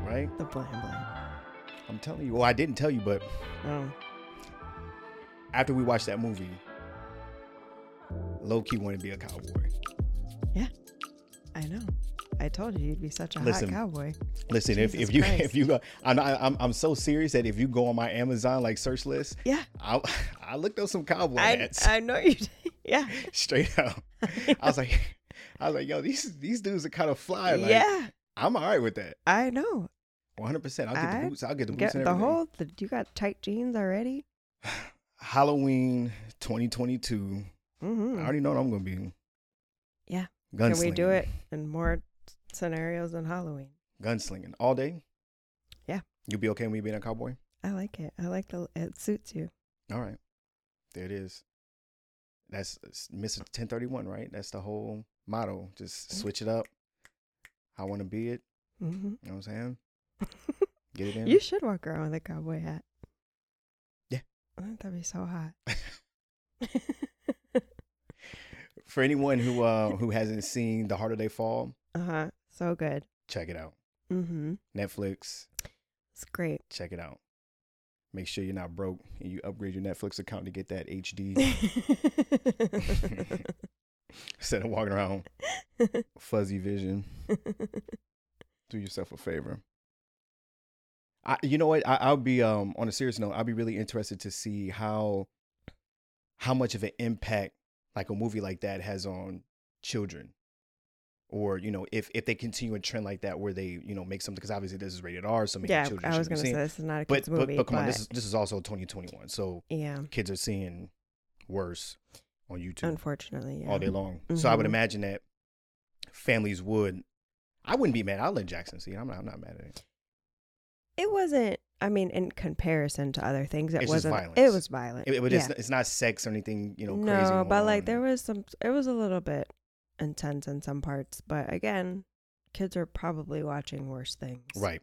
Right? The blam blam. I'm telling you. Well, I didn't tell you, but after we watched that movie, low-key wanted to be a cowboy. Yeah, I know. I told you you'd be such a hot cowboy. Listen, Jesus if you go, I'm so serious that if you go on my Amazon like search list, yeah, I looked up some cowboy hats. I know you did. Yeah, straight up. I was like, yo, these dudes are kind of fly. Like, yeah, I'm all right with that. I know. 100%. I'll get the boots. And everything. You got tight jeans already. Halloween 2022. Mm-hmm. I already know what I'm gonna be. Yeah. Gunslinging. Can we do it in more scenarios than Halloween? Gunslinging all day. Yeah. You'll be okay with me being a cowboy? I like it. It suits you. All right. There it is. That's Mr. 1031, right? That's the whole motto. Just switch it up. I want to be it. Mm-hmm. You know what I'm saying? Get it in. You should walk around with a cowboy hat. Yeah. I think that'd be so hot. For anyone who hasn't seen The Harder They Fall, so good. Check it out. Mm-hmm. Netflix. It's great. Check it out. Make sure you're not broke and you upgrade your Netflix account to get that HD. Instead of walking around fuzzy vision, do yourself a favor. You know what? I'll be on a serious note. I'll be really interested to see how much of an impact like a movie like that has on children, or you know, if they continue a trend like that where they, you know, make something, because obviously this is rated R, so many children. I was going to say this is not a kids movie, but come on, this is also 2021, so yeah, kids are seeing worse on YouTube, unfortunately, yeah, all day long. Mm-hmm. So I would imagine that families would. I wouldn't be mad. I'll let Jackson see it. I'm not mad at it. It wasn't. I mean, in comparison to other things, it was violent. It's not sex or anything, you know, crazy. No, but like it was a little bit intense in some parts. But again, kids are probably watching worse things. Right.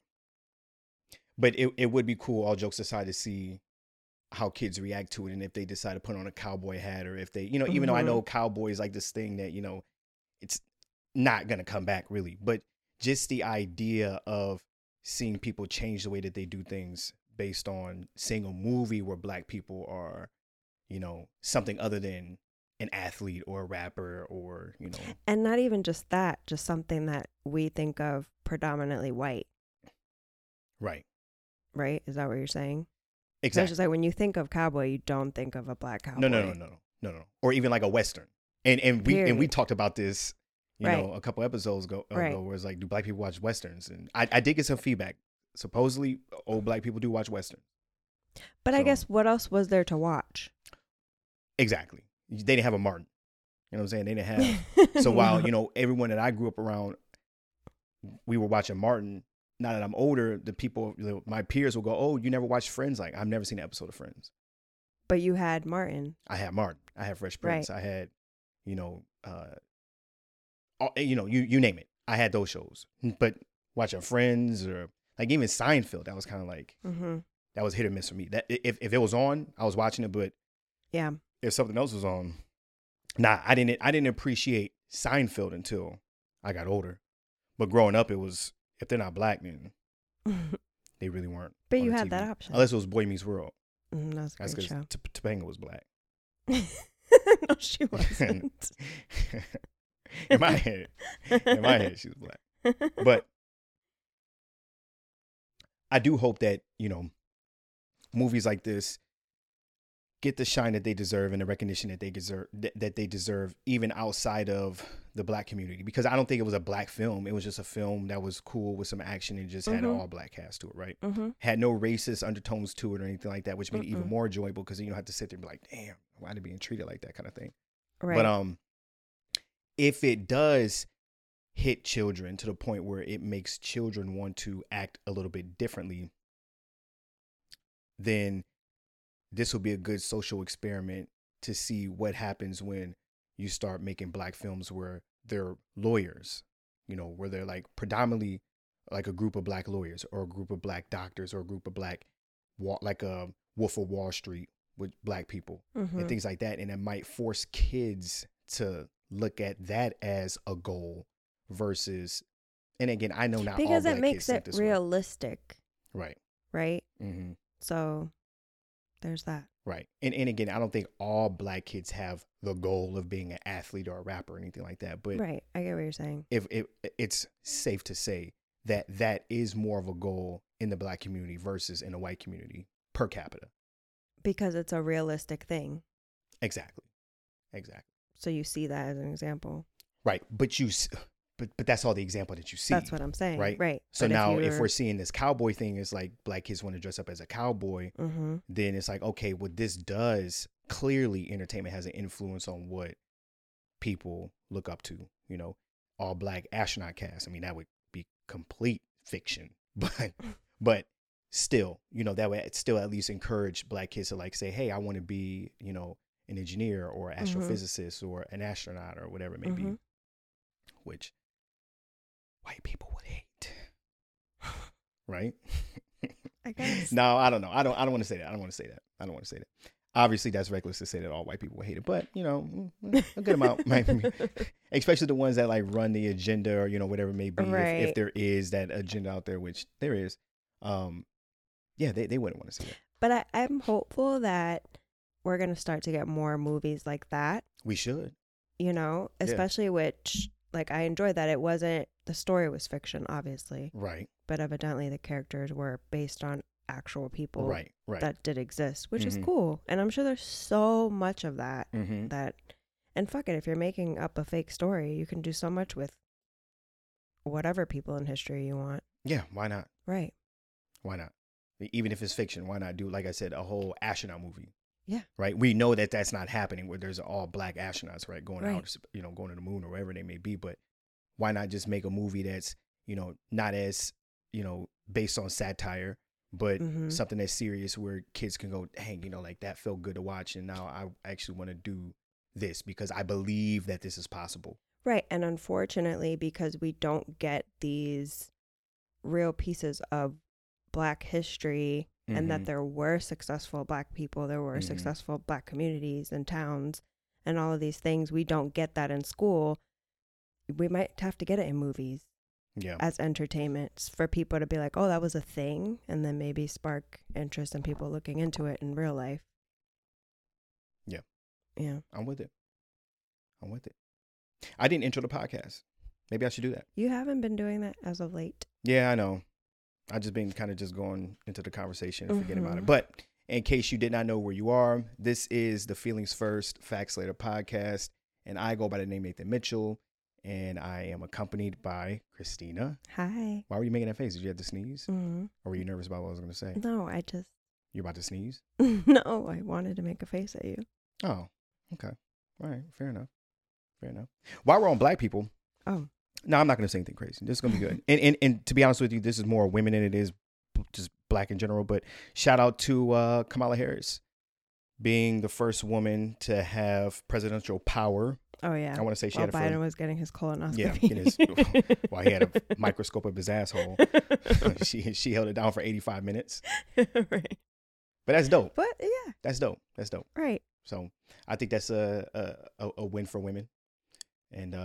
But it would be cool, all jokes aside, to see how kids react to it. And if they decide to put on a cowboy hat, or if they, you know, even though I know cowboys like this thing that, you know, it's not going to come back really. But just the idea of seeing people change the way that they do things based on seeing a movie where black people are, you know, something other than an athlete or a rapper or, you know. And not even just that, just something that we think of predominantly white. Right. Right? Is that what you're saying? Exactly. So it's just like when you think of cowboy, you don't think of a black cowboy. No. Or even like a Western. And we talked about this, you know, a couple episodes ago where it's like, do black people watch Westerns? And I did get some feedback. Supposedly, old black people do watch Westerns. But so, I guess what else was there to watch? Exactly. They didn't have a Martin. You know what I'm saying? They didn't have. So while, you know, everyone that I grew up around, we were watching Martin. Now that I'm older, the people, my peers will go, oh, you never watched Friends? Like, I've never seen an episode of Friends. But you had Martin. I had Martin. I had Fresh Prince. Right. I had, you know, you name it. I had those shows, but watching Friends or like even Seinfeld, that was kind of like that was hit or miss for me. That if it was on, I was watching it, but yeah, if something else was on, I didn't appreciate Seinfeld until I got older. But growing up, it was if they're not black, then they really weren't. But you had that option, unless it was Boy Meets World. That was a good show. Topanga was black. No, she wasn't. In my head, she's black. But I do hope that, you know, movies like this get the shine that they deserve and the recognition that they deserve, even outside of the black community. Because I don't think it was a black film; it was just a film that was cool with some action and just had an all black cast to it, right? Mm-hmm. Had no racist undertones to it or anything like that, which made it even more enjoyable because you don't have to sit there and be like, "Damn, why are they being treated like that?" kind of thing. Right. But if it does hit children to the point where it makes children want to act a little bit differently, then this will be a good social experiment to see what happens when you start making black films where they're lawyers, you know, where they're like predominantly like a group of black lawyers or a group of black doctors or a group of black, like a Wolf of Wall Street with black people and things like that. And it might force kids to look at that as a goal versus, and again, I know not all black kids think this way. Because it makes it realistic. Right. Right? Mm-hmm. So there's that. Right. And again, I don't think all black kids have the goal of being an athlete or a rapper or anything like that. But right. I get what you're saying. If it's safe to say that that is more of a goal in the black community versus in the white community per capita. Because it's a realistic thing. Exactly. Exactly. So you see that as an example. Right. But but that's all the example that you see. That's what I'm saying. Right. Right. So but now if we're seeing this cowboy thing, it's like black kids want to dress up as a cowboy. Mm-hmm. Then it's like, okay, what this does, clearly entertainment has an influence on what people look up to, you know, all black astronaut cast. I mean, that would be complete fiction, but still, you know, that would still at least encourage black kids to like say, hey, I want to be, you know, an engineer or an astrophysicist or an astronaut or whatever it may be, which white people would hate, right? I guess. No, I don't know. I don't want to say that. I don't want to say that. Obviously, that's reckless to say that all white people would hate it, but you know, a good amount might be, especially the ones that like run the agenda or you know whatever it may be. Right. If there is that agenda out there, which there is, yeah, they wouldn't want to see that. But I'm hopeful that we're gonna start to get more movies like that. We should, you know, especially which. Like, I enjoyed that. It wasn't, the story was fiction, obviously. Right. But evidently the characters were based on actual people that did exist, which is cool. And I'm sure there's so much of that. And fuck it, if you're making up a fake story, you can do so much with whatever people in history you want. Yeah, why not? Right. Why not? Even if it's fiction, why not do, like I said, a whole astronaut movie? Yeah. Right. We know that that's not happening where there's all black astronauts, right, going out, you know, going to the moon or wherever they may be. But why not just make a movie that's, you know, not as, you know, based on satire, but something that's serious where kids can go, hey, you know, like that felt good to watch. And now I actually want to do this because I believe that this is possible. Right. And unfortunately, because we don't get these real pieces of black history. And that there were successful black people, there were successful black communities and towns and all of these things. We don't get that in school. We might have to get it in movies as entertainments for people to be like, oh, that was a thing. And then maybe spark interest in people looking into it in real life. Yeah. Yeah. I'm with it. I didn't intro the podcast. Maybe I should do that. You haven't been doing that as of late. Yeah, I know. I just been kind of just going into the conversation and forgetting about it. But in case you did not know where you are, this is the Feelings First, Facts Later podcast. And I go by the name Nathan Mitchell. And I am accompanied by Christina. Hi. Why were you making that face? Did you have to sneeze? Or were you nervous about what I was going to say? No, I just. You're about to sneeze? No, I wanted to make a face at you. Oh, okay. All right. Fair enough. While we're on black people. Oh. No, I'm not going to say anything crazy. This is going to be good. And to be honest with you, this is more women than it is just black in general. But shout out to Kamala Harris being the first woman to have presidential power. Oh, yeah. I want to say she had a Biden was getting his colonoscopy. Yeah. While he had a microscope up his asshole. She held it down for 85 minutes. Right. But that's dope. But yeah. That's dope. Right. So I think that's a win for women. And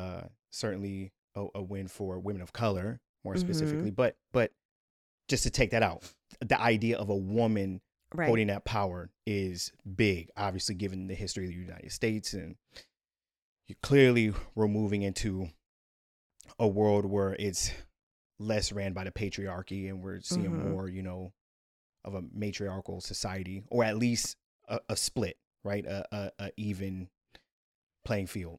certainly... a win for women of color, more specifically, but just to take that out, the idea of a woman holding that power is big, obviously, given the history of the United States. And you clearly we're moving into a world where it's less ran by the patriarchy and we're seeing more, you know, of a matriarchal society, or at least a split, right? A even playing field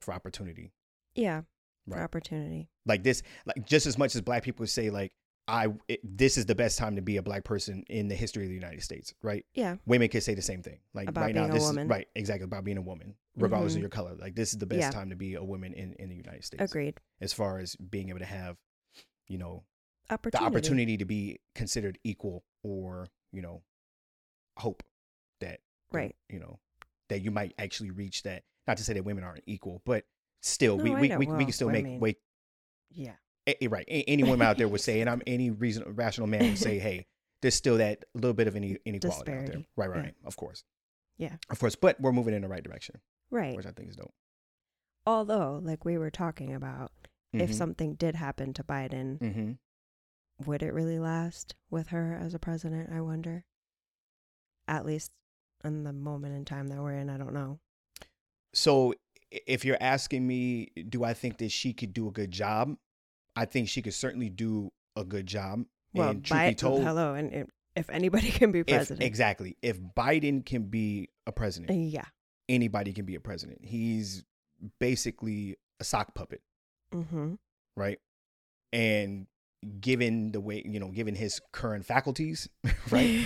for opportunity. Yeah. Right. Opportunity like this, like just as much as black people say like this is the best time to be a black person in the history of the United States, right? Yeah, women could say the same thing, like about right now this woman. Is right, exactly, about being a woman regardless of your color, like this is the best time to be a woman in the United States. Agreed. As far as being able to have, you know, the opportunity to be considered equal, or you know, hope that you know that you might actually reach that. Not to say that women aren't equal, but still, no, we can still make weight. Yeah, right. Any woman out there would say, and any reasonable, rational man would say, "Hey, there's still that little bit of inequality disparity out there. Right. Of course. Yeah. Of course. But we're moving in the right direction. Right. Which I think is dope. Although, like we were talking about, mm-hmm. if something did happen to Biden, mm-hmm. would it really last with her as a president, I wonder? At least in the moment in time that we're in, I don't know. So if you're asking me, do I think that she could do a good job? I think she could certainly do a good job. Well, and truth be told, hello, and if anybody can be president. Exactly. If Biden can be a president, yeah, anybody can be a president. He's basically a sock puppet, mm-hmm. right? And given the way, you know, given his current faculties, right?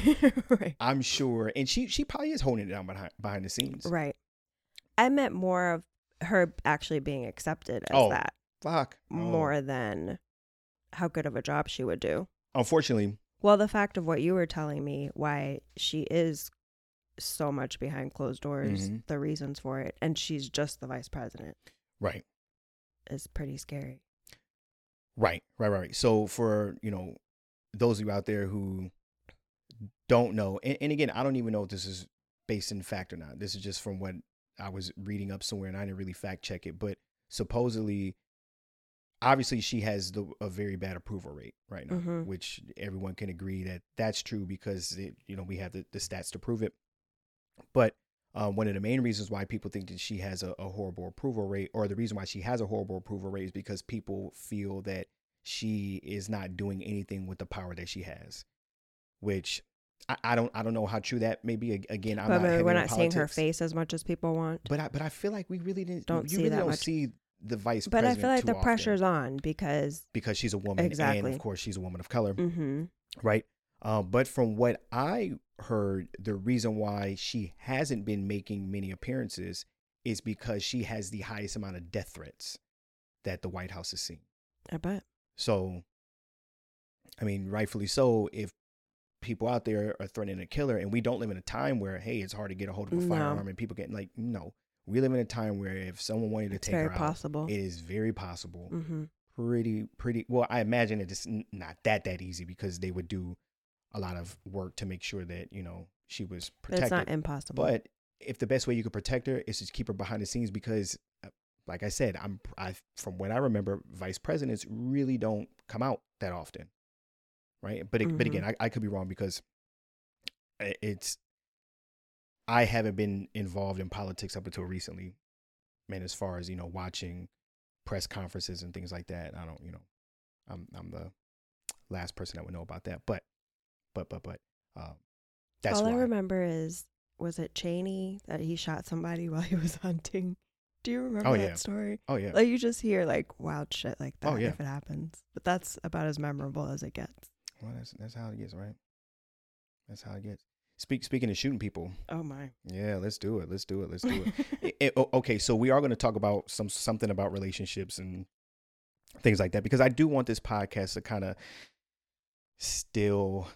Right. I'm sure, and she probably is holding it down behind the scenes, right? I meant more of her actually being accepted as that. Fuck. More than how good of a job she would do. Unfortunately. Well, the fact of what you were telling me, why she is so much behind closed doors, mm-hmm. the reasons for it, and she's just the vice president. Right. Is pretty scary. Right. So for, you know, those of you out there who don't know, and again, I don't even know if this is based in fact or not. This is just from what I was reading up somewhere, and I didn't really fact check it, but supposedly, obviously, she has a very bad approval rate right now, mm-hmm. which everyone can agree that that's true because, you know, we have the stats to prove it. But one of the main reasons why people think that she has a horrible approval rate, or the reason why she has a horrible approval rate, is because people feel that she is not doing anything with the power that she has, which I don't know how true that may be. Again, we're not seeing her face as much as people want. But I feel like we really don't see the vice president. But I feel like the often. Pressure's on because she's a woman, exactly. And of course she's a woman of color, mm-hmm. right? But from what I heard, the reason why she hasn't been making many appearances is because she has the highest amount of death threats that the White House has seen. I bet. So, I mean, rightfully so. If people out there are threatening to kill her, and we don't live in a time where, hey, it's hard to get a hold of a firearm, and people getting like, no. We live in a time where if someone wanted to take her out, it is very possible. Mm-hmm. Pretty. Well, I imagine it's not that easy because they would do a lot of work to make sure that, you know, she was protected. But it's not impossible. But if the best way you could protect her is to keep her behind the scenes, because, like I said, from what I remember, vice presidents really don't come out that often, right? But mm-hmm. but again, I could be wrong because it's. I haven't been involved in politics up until recently, man, as far as, you know, watching press conferences and things like that. I don't, you know, I'm the last person that would know about that. But that's all I remember is, was it Cheney that he shot somebody while he was hunting? Do you remember that story? Oh, yeah. Like, you just hear like wild shit like that if it happens. But that's about as memorable as it gets. Well, that's how it gets, right? That's how it gets. Speaking of shooting people. Oh, my. Yeah, let's do it. Okay, so we are going to talk about something about relationships and things like that, because I do want this podcast to kind of still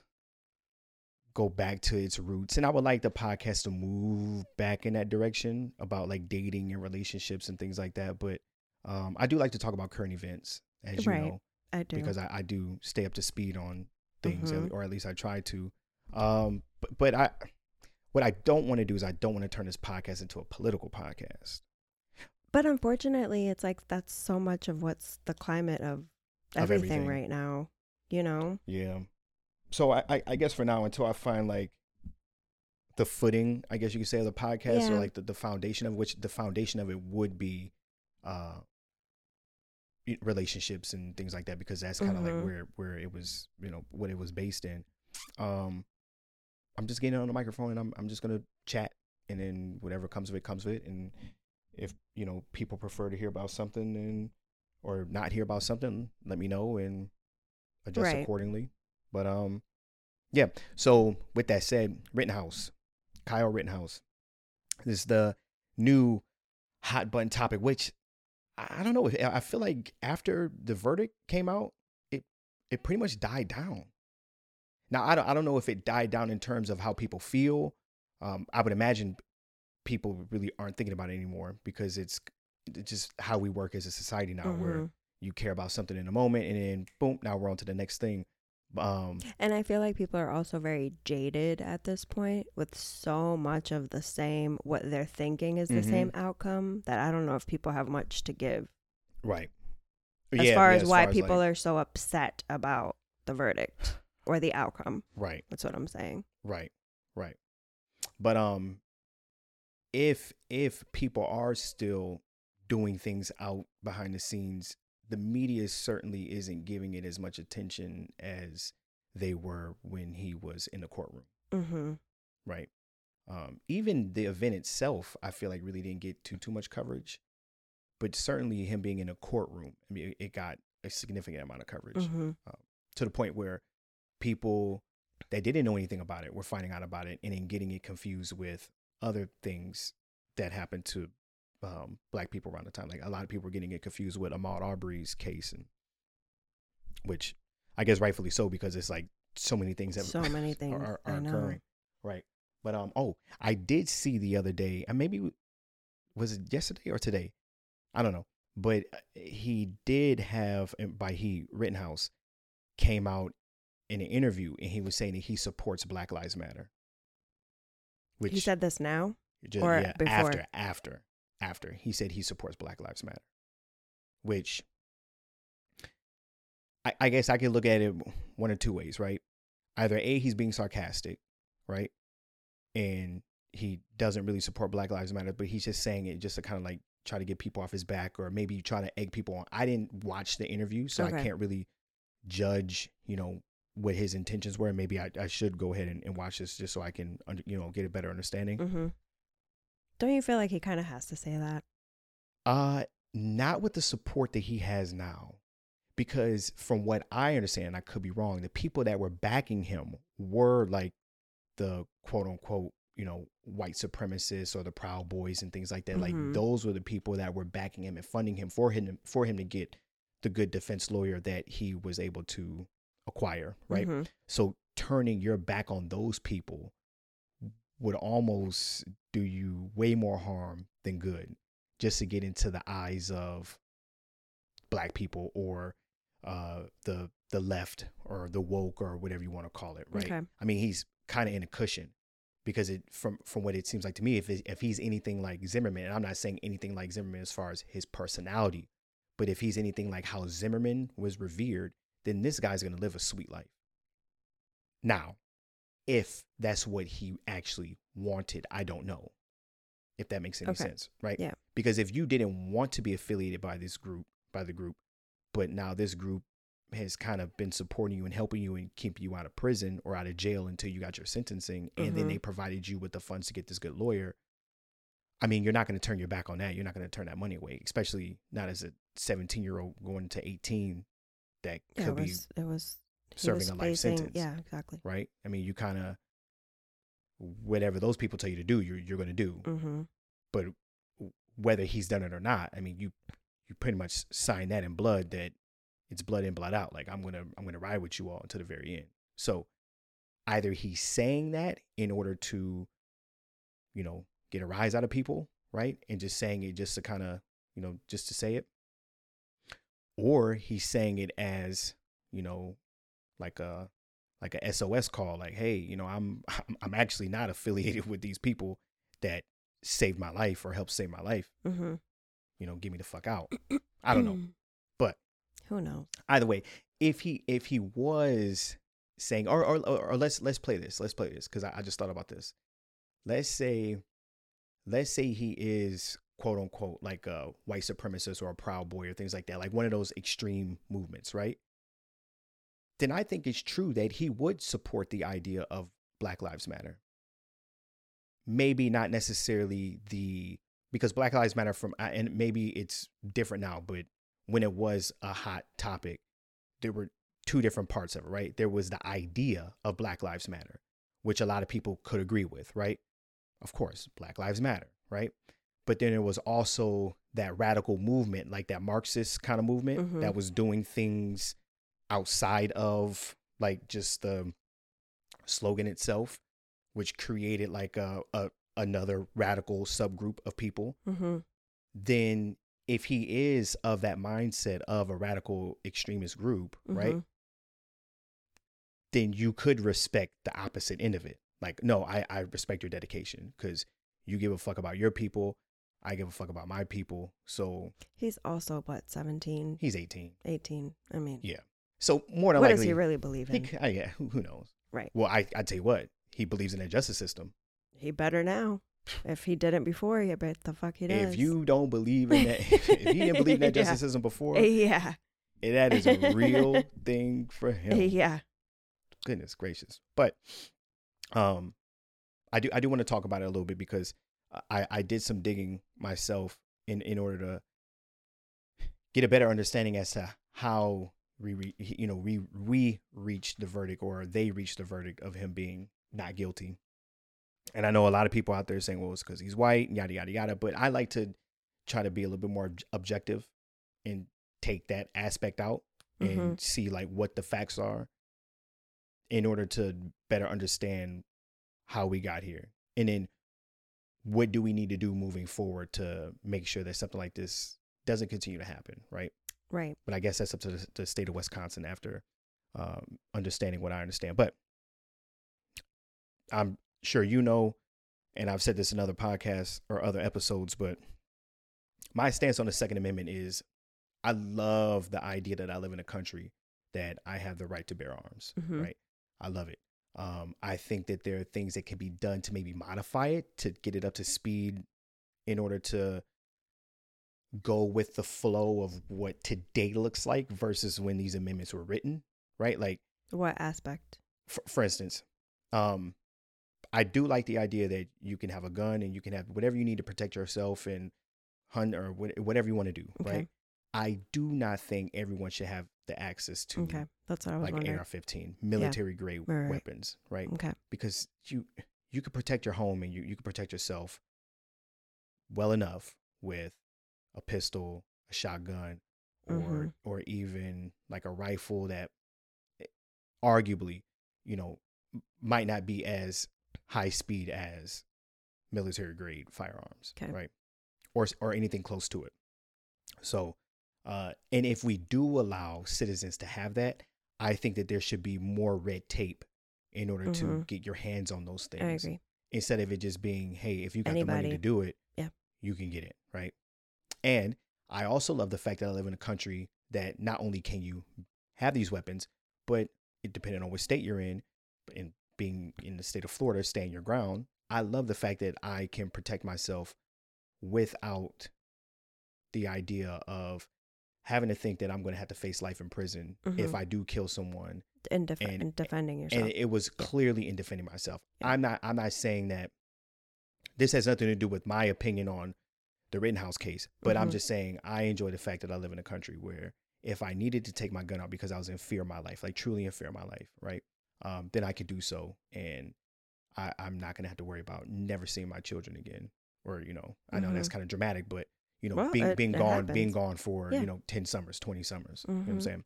go back to its roots. And I would like the podcast to move back in that direction about like dating and relationships and things like that. But I do like to talk about current events, as you know. I do. Because I do stay up to speed on things, mm-hmm. or at least I try to. But what I don't want to do is I don't want to turn this podcast into a political podcast. But unfortunately, it's like that's so much of what's the climate of everything right now, you know? Yeah. So I guess for now, until I find like the footing, I guess you could say, of the podcast, or like the foundation of which the foundation of it would be relationships and things like that, because that's kind of mm-hmm. like where it was, you know, what it was based in. I'm just getting on the microphone and I'm just going to chat, and then whatever comes of it. And if, you know, people prefer to hear about something or not hear about something, let me know and adjust accordingly. But, yeah. So with that said, Kyle Rittenhouse, this is the new hot button topic, which I don't know. I feel like after the verdict came out, it pretty much died down. Now, I don't know if it died down in terms of how people feel. I would imagine people really aren't thinking about it anymore, because it's just how we work as a society now, mm-hmm. where you care about something in a moment and then boom, now we're on to the next thing. And I feel like people are also very jaded at this point with so much of the same, what they're thinking is the same outcome, that I don't know if people have much to give. Right. As far as why people are so upset about the verdict or the outcome. Right. That's what I'm saying. Right. Right. But if people are still doing things out behind the scenes, the media certainly isn't giving it as much attention as they were when he was in the courtroom. Mm-hmm. Right. Even the event itself, I feel like really didn't get too much coverage, but certainly him being in a courtroom, I mean, it got a significant amount of coverage to the point where people that didn't know anything about it were finding out about it and then getting it confused with other things that happened to black people around the time. Like a lot of people were getting it confused with Ahmaud Arbery's case, and which I guess rightfully so, because it's like so many things are occurring. Right. But I did see the other day, and maybe was it yesterday or today? I don't know. But he did have, and by he, Rittenhouse came out in an interview and he was saying that he supports Black Lives Matter. Which he said this now just, or yeah, before? After he said he supports Black Lives Matter, which I guess I could look at it one of two ways, right? Either A, he's being sarcastic, right? And he doesn't really support Black Lives Matter, but he's just saying it just to kind of like try to get people off his back, or maybe try to egg people on. I didn't watch the interview, so okay. I can't really judge, you know, what his intentions were. Maybe I should go ahead and watch this just so I can, you know, get a better understanding. Mm-hmm. Don't you feel like he kind of has to say that? Not with the support that he has now, because from what I understand, and I could be wrong, the people that were backing him were like the quote unquote, you know, white supremacists or the Proud Boys and things like that. Mm-hmm. Like those were the people that were backing him and funding him for him to get the good defense lawyer that he was able to acquire. Right. Mm-hmm. So turning your back on those people would almost do you way more harm than good, just to get into the eyes of black people or the left or the woke or whatever you want to call it, right? Okay. I mean, he's kind of in a cushion because it from what it seems like to me, if he's anything like Zimmerman, and I'm not saying anything like Zimmerman as far as his personality, but if he's anything like how Zimmerman was revered, then this guy's going to live a sweet life. Now, if that's what he actually wanted, I don't know if that makes any sense, right? Yeah. Because if you didn't want to be affiliated by the group, but now this group has kind of been supporting you and helping you and keep you out of prison or out of jail until you got your sentencing, and then they provided you with the funds to get this good lawyer, I mean, you're not going to turn your back on that. You're not going to turn that money away, especially not as a 17-year-old going to 18 that could be... It was... serving a life sentence. Yeah, exactly. Right. I mean, you kind of, whatever those people tell you to do, you're going to do. Mm-hmm. But whether he's done it or not, I mean, you pretty much sign that in blood, that it's blood in, blood out. Like I'm gonna ride with you all until the very end. So either he's saying that in order to, you know, get a rise out of people, right, and just saying it just to kind of, you know, just to say it, or he's saying it as, you know, like a SOS call, like, hey, you know, I'm actually not affiliated with these people that saved my life or helped save my life. Mm-hmm. You know, get me the fuck out. I don't know, but who knows? Either way, if he was saying, or let's play this because I just thought about this. Let's say he is quote unquote like a white supremacist or a Proud Boy or things like that, like one of those extreme movements, right? Then I think it's true that he would support the idea of Black Lives Matter. Maybe not necessarily because Black Lives Matter and maybe it's different now, but when it was a hot topic, there were two different parts of it, right? There was the idea of Black Lives Matter, which a lot of people could agree with, right? Of course, Black Lives Matter, right? But then there was also that radical movement, like that Marxist kind of movement that was doing things outside of like just the slogan itself, which created like another radical subgroup of people. Mm-hmm. Then if he is of that mindset of a radical extremist group, right? then you could respect the opposite end of it. Like, no, I respect your dedication because you give a fuck about your people. I give a fuck about my people. So he's also, what, 17? He's 18. 18. I mean. Yeah. So more than likely. What does he really believe in? Yeah. Who knows? Right. Well, I tell you what. He believes in the justice system. He better now. If he didn't before, I bet the fuck he does. If you don't believe in that, if he didn't believe in that justice system before. Yeah. That is a real thing for him. Yeah. Goodness gracious. But I do want to talk about it a little bit because I did some digging myself in order to get a better understanding as to how we reached the verdict, or they reached the verdict of him being not guilty. And I know a lot of people out there saying, well, it's because he's white, yada, yada, yada. But I like to try to be a little bit more objective and take that aspect out and see like what the facts are in order to better understand how we got here. And then what do we need to do moving forward to make sure that something like this doesn't continue to happen, right? Right. But I guess that's up to the state of Wisconsin after understanding what I understand. But I'm sure you know, and I've said this in other podcasts or other episodes, but my stance on the Second Amendment is I love the idea that I live in a country that I have the right to bear arms, right? I love it. I think that there are things that can be done to maybe modify it, to get it up to speed in order to go with the flow of what today looks like versus when these amendments were written, right? Like what aspect? For instance, I do like the idea that you can have a gun and you can have whatever you need to protect yourself and hunt or whatever you want to do, right? I do not think everyone should have the access to that's what I was like AR-15, military grade weapons, right? Okay. Because you can protect your home and you can protect yourself well enough with a pistol, a shotgun, or even like a rifle that arguably, might not be as high speed as military grade firearms, right? Or anything close to it. So and if we do allow citizens to have that, I think that there should be more red tape in order to get your hands on those things. I agree. Instead of it just being, hey, if you got the money to do it, you can get it, right? And I also love the fact that I live in a country that not only can you have these weapons, but it, depending on what state you're in, and being in the state of Florida, staying your ground, I love the fact that I can protect myself without the idea of having to think that I'm going to have to face life in prison if I do kill someone. And defending yourself. And it was clearly in defending myself. Yeah. I'm not saying that this has nothing to do with my opinion on the Rittenhouse case, but I'm just saying I enjoy the fact that I live in a country where if I needed to take my gun out because I was in fear of my life, like truly in fear of my life, right? Then I could do so. And I'm not going to have to worry about never seeing my children again. Or, I know that's kind of dramatic, but well, being gone for, 10 summers, 20 summers, you know what I'm saying?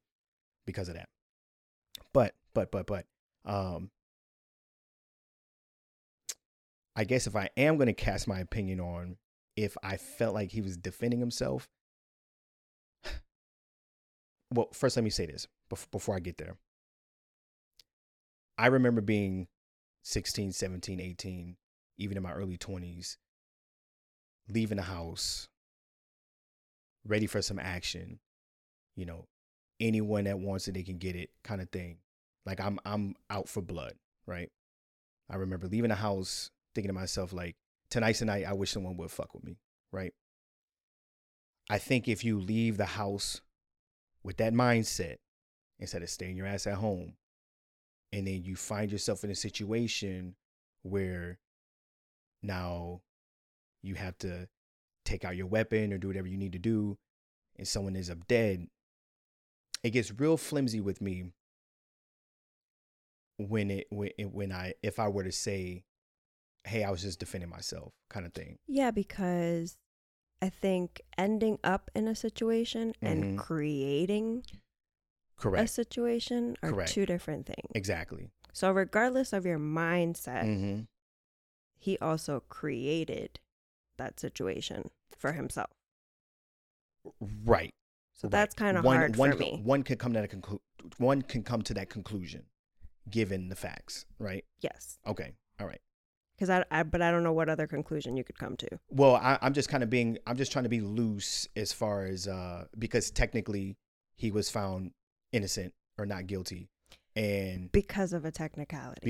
Because of that. But, I guess if I am going to cast my opinion on if I felt like he was defending himself, well, first let me say this before I get there. I remember being 16, 17, 18, even in my early 20s, leaving the house, ready for some action, anyone that wants it, they can get it kind of thing. Like I'm out for blood, right? I remember leaving the house thinking to myself, like, tonight's the night I wish someone would fuck with me, right? I think if you leave the house with that mindset, instead of staying your ass at home, and then you find yourself in a situation where now you have to take out your weapon or do whatever you need to do, and someone ends up dead, it gets real flimsy with me when I were to say, hey, I was just defending myself kind of thing. Yeah, because I think ending up in a situation and creating a situation are two different things. Exactly. So regardless of your mindset, he also created that situation for himself. Right. So that's kind of hard for me. One can come to that conclusion. given the facts, right? Yes. Okay. All right. Because but I don't know what other conclusion you could come to. Well, I'm just trying to be loose as far as, because technically he was found innocent or not guilty. And because of a technicality.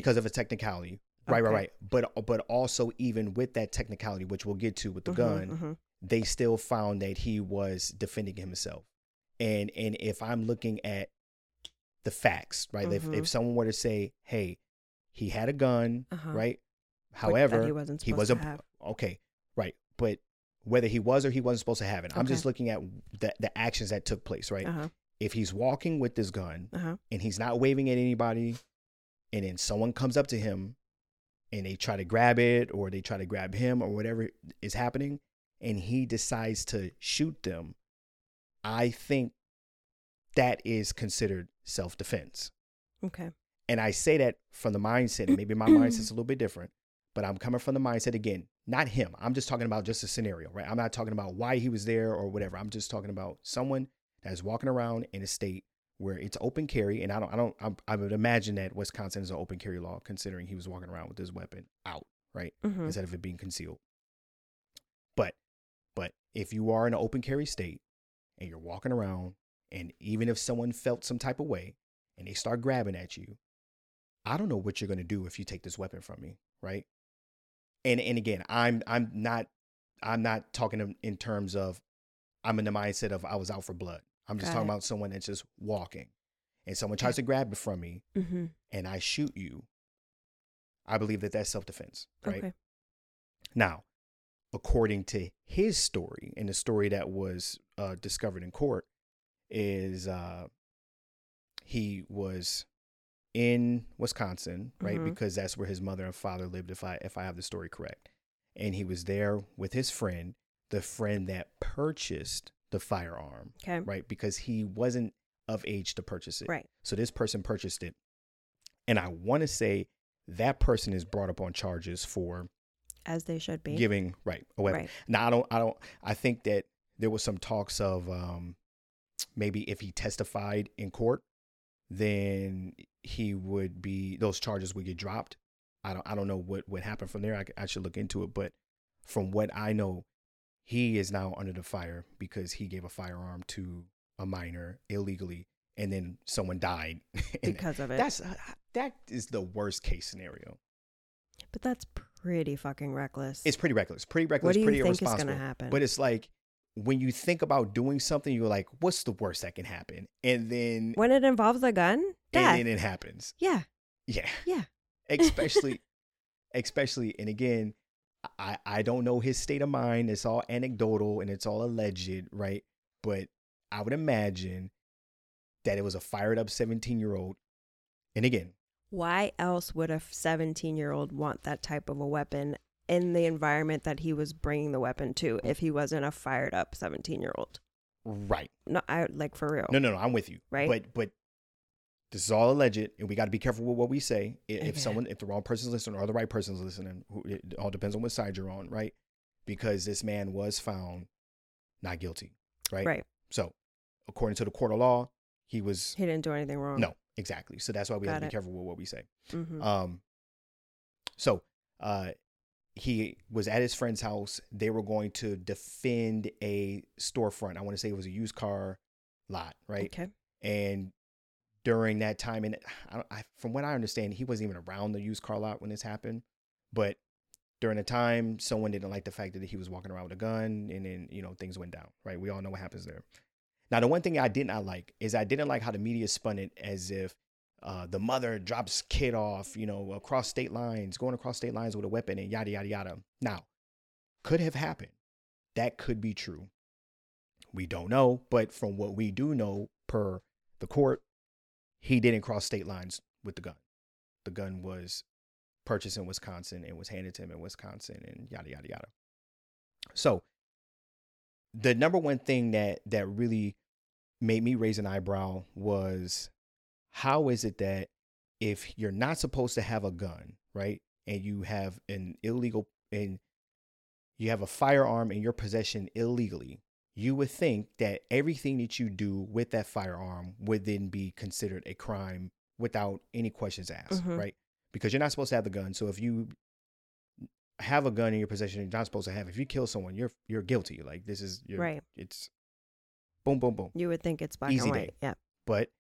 Okay. Right. But also even with that technicality, which we'll get to with the gun, they still found that he was defending himself. And if I'm looking at the facts, right? If someone were to say, hey, he had a gun, right? However, he wasn't supposed to have. Okay, right. But whether he was or he wasn't supposed to have it, I'm just looking at the actions that took place, right? If he's walking with this gun and he's not waving at anybody, and then someone comes up to him and they try to grab it or they try to grab him or whatever is happening, and he decides to shoot them, I think that is considered self-defense. Okay. And I say that from the mindset, and maybe my mindset's a little bit different, but I'm coming from the mindset again, not him. I'm just talking about just a scenario, right? I'm not talking about why he was there or whatever. I'm just talking about someone that's walking around in a state where it's open carry. And I would imagine that Wisconsin is an open carry law, considering he was walking around with his weapon out, right? Instead of it being concealed. But if you are in an open carry state and you're walking around, and even if someone felt some type of way and they start grabbing at you, I don't know what you're going to do if you take this weapon from me, right? And again, I'm not talking in terms of I'm in the mindset of I was out for blood. I'm just talking about someone that's just walking, and someone tries to grab it from me, and I shoot you. I believe that that's self-defense, right? Okay. Now, according to his story, and the story that was discovered in court, is he was in Wisconsin, right? Because that's where his mother and father lived, if I have the story correct. And he was there with his friend, the friend that purchased the firearm, right? Because he wasn't of age to purchase it. Right. So this person purchased it. And I want to say that person is brought up on charges for, as they should be, giving a weapon. Right. Now I think that there was some talks of maybe if he testified in court, then he would be, those charges would get dropped. I don't know what happened from there. I should look into it, but from what I know, he is now under the fire because he gave a firearm to a minor illegally, and then someone died because of it. That is the worst case scenario. But that's pretty fucking reckless. It's pretty reckless. What do you pretty think irresponsible. Is going to happen? But it's like, when you think about doing something, you're like, what's the worst that can happen? And then when it involves a gun, death. And then it happens. Yeah. Especially. And again, I don't know his state of mind. It's all anecdotal and it's all alleged, right? But I would imagine that it was a fired up 17-year-old. And again, why else would a 17-year-old want that type of a weapon in the environment that he was bringing the weapon to, if he wasn't a fired up 17-year-old? Right. No, I like, for real. No, I'm with you. Right. But this is all alleged, and we got to be careful with what we say. If the wrong person's listening or the right person's listening, it all depends on what side you're on, right? Because this man was found not guilty, right? Right. So, according to the court of law, he didn't do anything wrong. No, exactly. So that's why we have to be careful with what we say. Mm-hmm. He was at his friend's house. They were going to defend a storefront. I want to say it was a used car lot, right? Okay. And during that time, and from what I understand, he wasn't even around the used car lot when this happened. But during the time, someone didn't like the fact that he was walking around with a gun, and then, things went down, right? We all know what happens there. Now, the one thing I did not like is I didn't like how the media spun it as if the mother drops kid off, going across state lines with a weapon and yada, yada, yada. Now, could have happened. That could be true. We don't know. But from what we do know, per the court, he didn't cross state lines with the gun. The gun was purchased in Wisconsin and was handed to him in Wisconsin, and yada, yada, yada. So the number one thing that really made me raise an eyebrow was, how is it that if you're not supposed to have a gun, right, and you have a firearm in your possession illegally, you would think that everything that you do with that firearm would then be considered a crime without any questions asked, mm-hmm. right? Because you're not supposed to have the gun. So if you have a gun in your possession, you're not supposed to have. If you kill someone, you're guilty. Like this is right. It's boom, boom, boom. You would think it's black and white. Yeah. But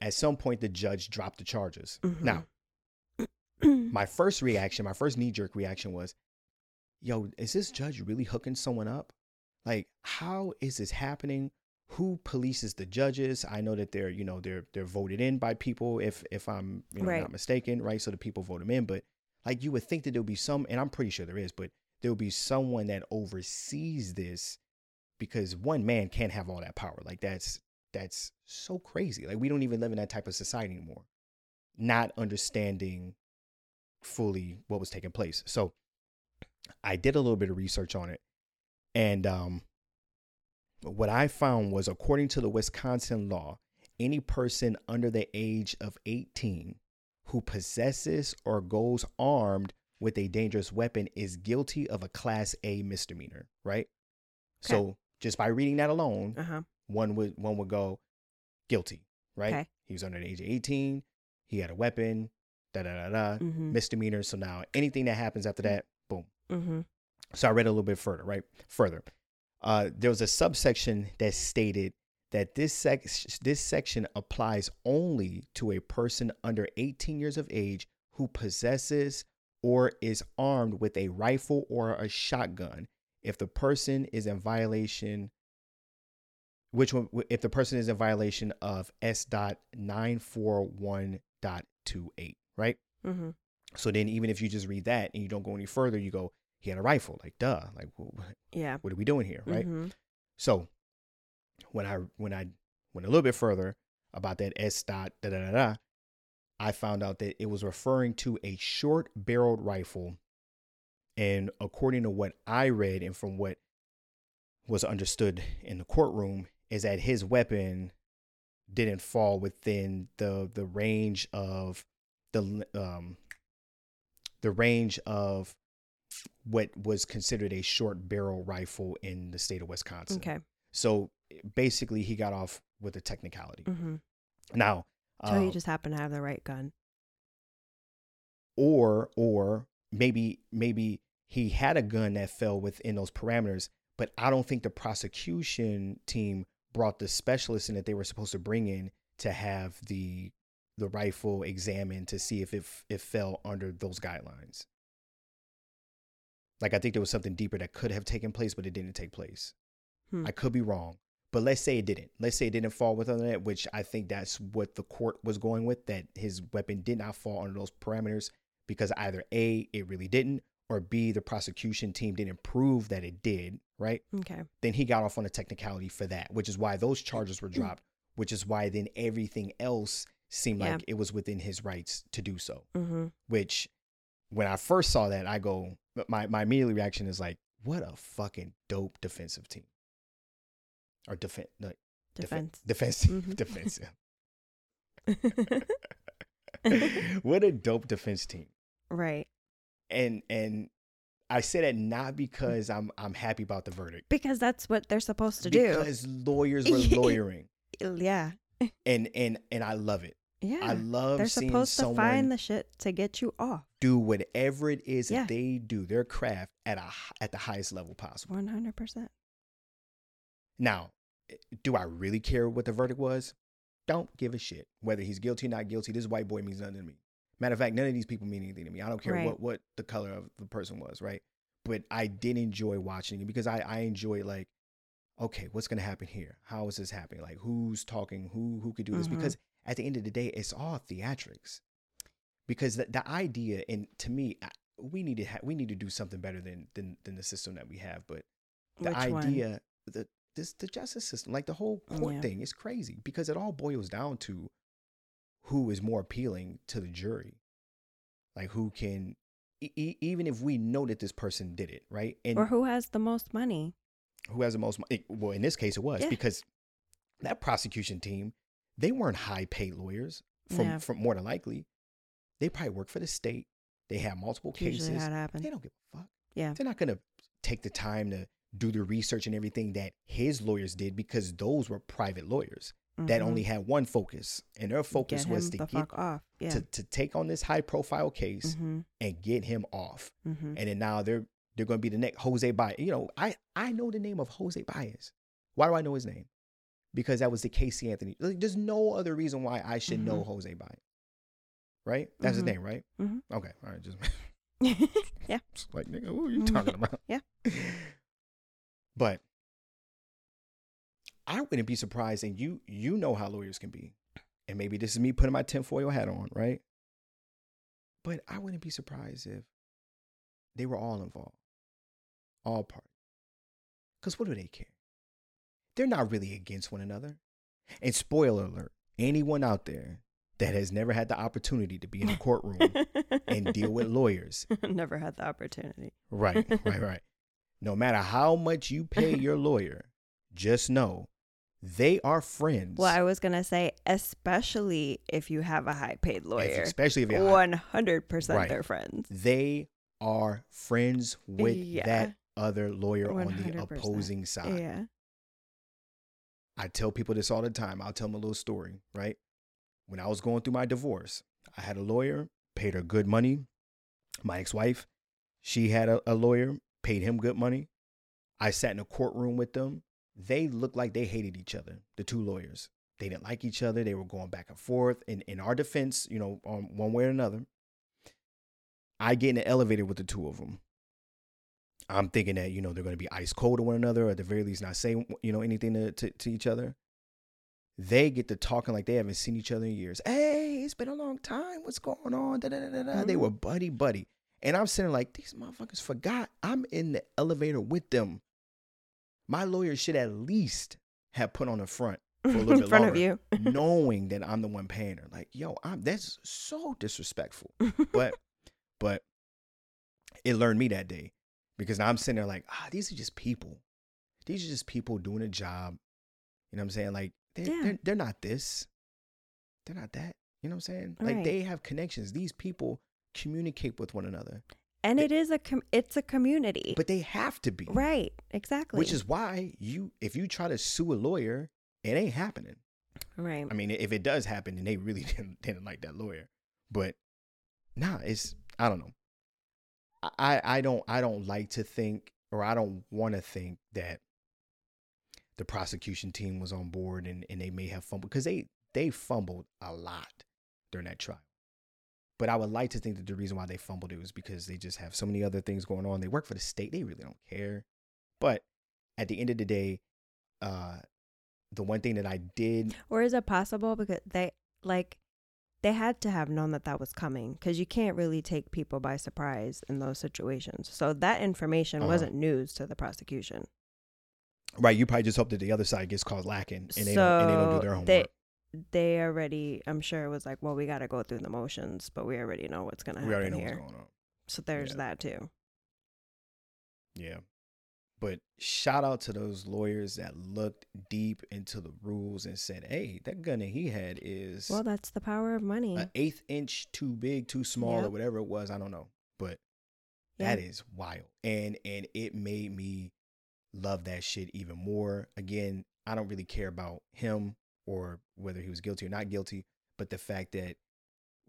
at some point, the judge dropped the charges. Mm-hmm. Now, my first knee-jerk reaction was, yo, is this judge really hooking someone up? Like, how is this happening? Who polices the judges? I know that they're voted in by people, if I'm not mistaken, right? So the people vote them in, but like you would think that there'll be some, and I'm pretty sure there is, but there'll be someone that oversees this, because one man can't have all that power. Like that's so crazy. Like we don't even live in that type of society anymore. Not understanding fully what was taking place. So I did a little bit of research on it, and what I found was, according to the Wisconsin law, any person under the age of 18 who possesses or goes armed with a dangerous weapon is guilty of a Class A misdemeanor, right? Okay. So just by reading that alone, uh-huh. one would go guilty, right? Okay. He was under the age of 18. He had a weapon, mm-hmm. misdemeanor. So now anything that happens after that, boom. Mm-hmm. So I read a little bit further, right? There was a subsection that stated that this section applies only to a person under 18 years of age who possesses or is armed with a rifle or a shotgun if the person is in violation of S.941.28, right? Mm-hmm. So then even if you just read that and you don't go any further, you go, he had a rifle, like, duh, like, yeah. What are we doing here, right? Mm-hmm. So when I went a little bit further about that I found out that it was referring to a short-barreled rifle, and according to what I read and from what was understood in the courtroom is that his weapon didn't fall within the range of what was considered a short barrel rifle in the state of Wisconsin. Okay. So basically he got off with a technicality. Mm-hmm. Now. So you just happen to have the right gun. Or maybe he had a gun that fell within those parameters, but I don't think the prosecution team brought the specialist in that they were supposed to bring in to have the rifle examined to see if it fell under those guidelines. Like, I think there was something deeper that could have taken place, but it didn't take place. I could be wrong, but let's say it didn't. Let's say it didn't fall within that, which I think that's what the court was going with, that his weapon did not fall under those parameters because either A, it really didn't, or B, the prosecution team didn't prove that it did, right? Okay. Then he got off on a technicality for that, which is why those charges were dropped, which is why then everything else seemed like it was within his rights to do so, mm-hmm. which... When I first saw that, I go, my immediate reaction is like, what a fucking dope defensive team. Or defense. Mm-hmm. Defensive. What a dope defense team. Right. And I say that not because I'm happy about the verdict. Because that's what they're supposed to do. Because lawyers were lawyering. Yeah. And I love it. Yeah, I love they're seeing supposed to find the shit to get you off. Do whatever it is that they do, their craft at the highest level possible. 100%. Now, do I really care what the verdict was? Don't give a shit whether he's guilty or not guilty. This white boy means nothing to me. Matter of fact, none of these people mean anything to me. I don't care what the color of the person was, right? But I did enjoy watching it because I enjoy, like, okay, what's going to happen here? How is this happening? Like, who's talking? Who could do this? Mm-hmm. Because at the end of the day, it's all theatrics, because the idea, and to me, we need to do something better than the system that we have. But the the justice system, like the whole court thing, is crazy because it all boils down to who is more appealing to the jury, like who can, even if we know that this person did it, right, and or who has the most money. Who has the most money? Well, in this case, it was because that prosecution team. They weren't high-paid lawyers, from more than likely. They probably work for the state. They have multiple cases. Usually how it happened. They don't give a fuck. Yeah. They're not going to take the time to do the research and everything that his lawyers did because those were private lawyers. mm-hmm. that only had one focus, and their focus was to get off, to take on this high profile case mm-hmm. and get him off. Mm-hmm. And then now they're going to be the next Jose Baez. You know, I know the name of Jose Baez. Why do I know his name? Because that was the Casey Anthony. Like, there's no other reason why I should mm-hmm. know Jose Baez. Right? That's mm-hmm. his name, right? Mm-hmm. Okay. All right. Just yeah. Just like, nigga, who are you talking about? Yeah. But I wouldn't be surprised, and you know how lawyers can be. And maybe this is me putting my tinfoil hat on, right? But I wouldn't be surprised if they were all involved. All parties. Because what do they care? They're not really against one another. And spoiler alert, anyone out there that has never had the opportunity to be in a courtroom and deal with lawyers. Never had the opportunity. Right. No matter how much you pay your lawyer, just know they are friends. Well, I was going to say, especially if you have a high-paid lawyer. Yes, especially if you're 100% right. They're friends. They are friends with that other lawyer 100%. On the opposing side. Yeah. I tell people this all the time. I'll tell them a little story, right? When I was going through my divorce, I had a lawyer, paid her good money. My ex-wife, she had a lawyer, paid him good money. I sat in a courtroom with them. They looked like they hated each other, the two lawyers. They didn't like each other. They were going back and forth. In our defense, you know, one way or another, I get in an elevator with the two of them. I'm thinking that, you know, they're going to be ice cold to one another, or at the very least not say, you know, anything to each other. They get to talking like they haven't seen each other in years. Hey, it's been a long time. What's going on? Mm-hmm. They were buddy. And I'm sitting like, these motherfuckers forgot I'm in the elevator with them. My lawyer should at least have put on a front for a little bit in front longer, of you. Knowing that I'm the one paying her. Like, yo, that's so disrespectful. But it learned me that day, because now I'm sitting there like, these are just people. These are just people doing a job. You know what I'm saying? Like, they're not this. They're not that. You know what I'm saying? Right. Like, they have connections. These people communicate with one another. And it's a community. But they have to be. Right, exactly. Which is why if you try to sue a lawyer, it ain't happening. Right. I mean, if it does happen, then they really didn't like that lawyer. But nah, I don't know. I don't like to think, or I don't want to think that the prosecution team was on board and they may have fumbled, because they fumbled a lot during that trial. But I would like to think that the reason why they fumbled it was because they just have so many other things going on. They work for the state. They really don't care. But at the end of the day, the one thing that I did. Or is it possible because they had to have known that was coming, because you can't really take people by surprise in those situations. So that information wasn't news to the prosecution. Right. You probably just hope that the other side gets caught lacking and they don't do their homework. They already, I'm sure, it was like, well, we got to go through the motions, but we already know what's going to happen. We already know what's going on. So there's that too. Yeah. But shout out to those lawyers that looked deep into the rules and said, hey, that gun that he had is. Well, that's the power of money. An eighth inch too big, too small, or whatever it was. I don't know. But that is wild. And it made me love that shit even more. Again, I don't really care about him or whether he was guilty or not guilty, but the fact that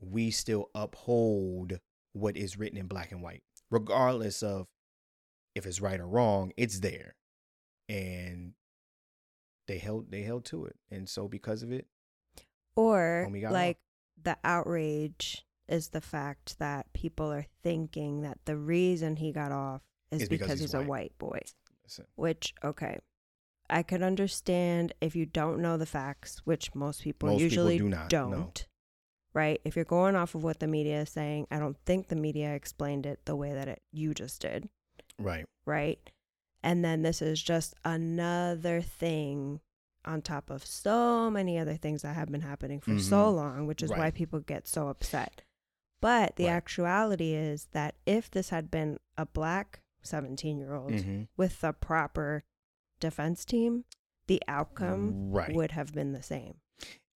we still uphold what is written in black and white, regardless of if it's right or wrong, it's there. And they held to it. And so because of it. Or like the outrage is the fact that people are thinking that the reason he got off is because he's a white boy. Listen. Which, okay. I could understand if you don't know the facts, which most people usually don't. No. Right? If you're going off of what the media is saying, I don't think the media explained it the way that you just did. Right. Right? And then this is just another thing on top of so many other things that have been happening for mm-hmm. so long, which is why people get so upset. But the actuality is that if this had been a black 17-year-old mm-hmm. with the proper defense team, the outcome would have been the same.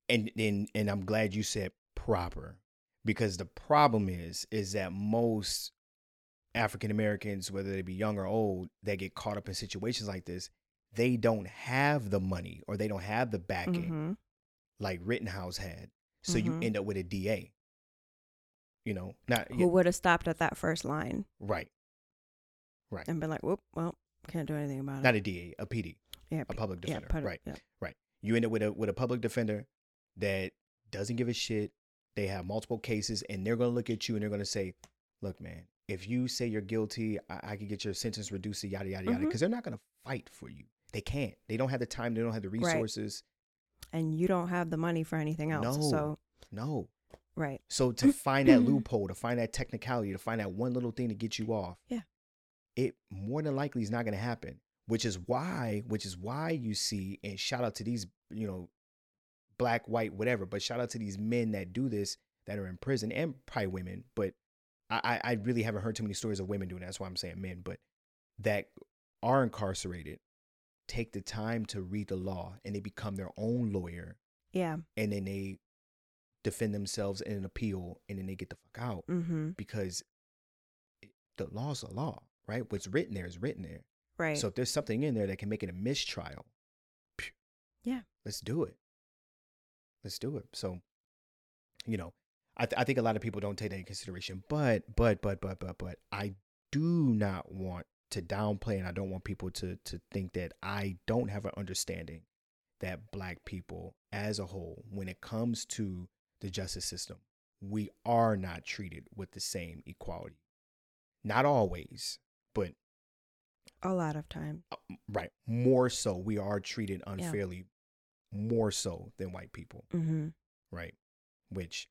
And I'm glad you said proper, because the problem is that most African Americans, whether they be young or old, that get caught up in situations like this, they don't have the money or they don't have the backing mm-hmm. like Rittenhouse had. So you end up with a DA, you know, not who would have stopped at that first line. Right. Right. And been like, whoop, well, can't do anything about it. Not a DA, a PD, a public defender. Yeah, right. Yeah. Right. You end up with a public defender that doesn't give a shit. They have multiple cases and they're going to look at you and they're going to say, look, man, if you say you're guilty, I can get your sentence reduced to yada, yada, yada. Because they're not going to fight for you. They can't. They don't have the time. They don't have the resources. Right. And you don't have the money for anything else. No. Right. So to find that loophole, to find that technicality, to find that one little thing to get you off. Yeah. It more than likely is not going to happen, which is why you see, and shout out to these, you know, black, white, whatever, but shout out to these men that do this, that are in prison, and probably women, but I really haven't heard too many stories of women doing that. That's why I'm saying men, but that are incarcerated, take the time to read the law, and they become their own lawyer. Yeah. And then they defend themselves in an appeal, and then they get the fuck out because the law's a law, right? What's written there is written there. Right. So if there's something in there that can make it a mistrial, yeah, let's do it. Let's do it. So, you know, I think a lot of people don't take that into consideration, but I do not want to downplay, and I don't want people to think that I don't have an understanding that black people as a whole, when it comes to the justice system, we are not treated with the same equality. Not always, but a lot of time. Right. More so, we are treated unfairly. Yeah. More so than white people, right? Which,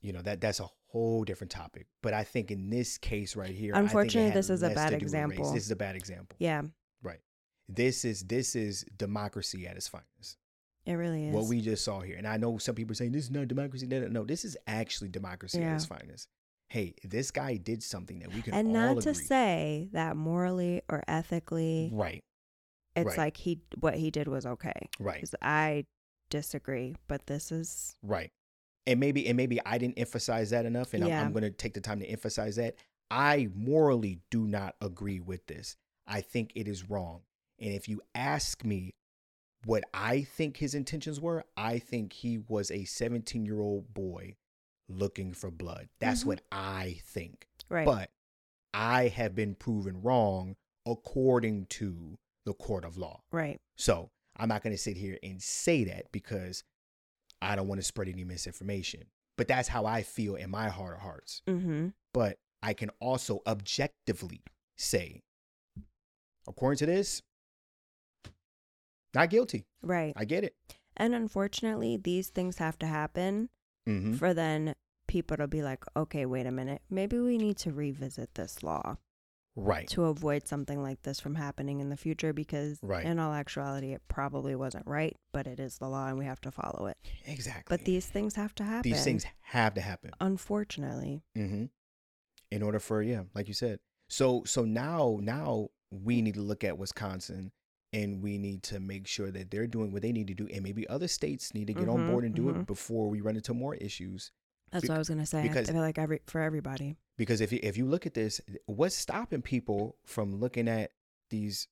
you know, that's a whole different topic. But I think in this case right here, unfortunately, this is a bad example. This is a bad example. Yeah. Right. This is democracy at its finest. It really is. What we just saw here. And I know some people are saying, this is not democracy. No, this is actually democracy at its finest. Hey, this guy did something that we can all agree. And not to say that morally or ethically. Right. It's right. Like what he did was okay. Right. Because I disagree, but this is. Right. And maybe I didn't emphasize that enough, and I'm going to take the time to emphasize that. I morally do not agree with this. I think it is wrong. And if you ask me what I think his intentions were, I think he was a 17-year-old boy looking for blood. That's what I think. Right. But I have been proven wrong according to the court of law. Right. So I'm not going to sit here and say that because I don't want to spread any misinformation. But that's how I feel in my heart of hearts. But I can also objectively say, according to this, not guilty. Right. I get it. And unfortunately, these things have to happen for then people to be like, okay, wait a minute. Maybe we need to revisit this law. Right. To avoid something like this from happening in the future, because in all actuality, it probably wasn't right, but it is the law and we have to follow it. Exactly. But these things have to happen. These things have to happen. Unfortunately. In order for, like you said. So now we need to look at Wisconsin and we need to make sure that they're doing what they need to do. And maybe other states need to get on board and do it before we run into more issues. That's what I was going to say. Because I feel like for everybody. Because if you look at this, what's stopping people from looking at these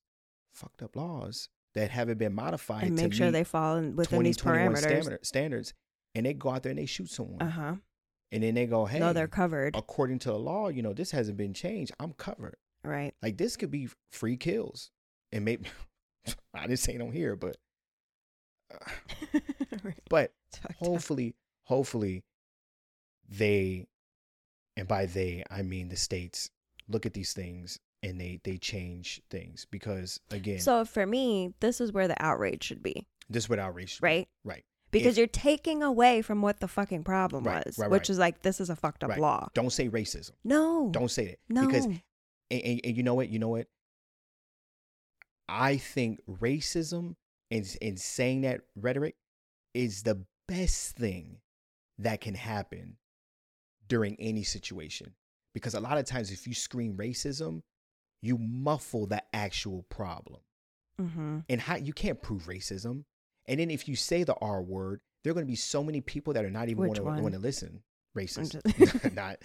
fucked up laws that haven't been modified and make sure they fall within these parameters standards, and they go out there and they shoot someone, and then they go, hey, no, they're covered according to the law. You know, this hasn't been changed. I'm covered, right? Like this could be free kills, and maybe I didn't say it on here, but but hopefully they. And by they, I mean the states look at these things and they change things because, again. So for me, this is where the outrage should be. Right? Right. Because you're taking away from what the fucking problem was, which is like, this is a fucked up law. Don't say racism. No. Don't say that. No. Because, and you know what? I think racism and saying that rhetoric is the best thing that can happen during any situation, because a lot of times if you scream racism, you muffle the actual problem, and how you can't prove racism. And then if you say the R word, there are going to be so many people that are not even want to listen. Racist, not.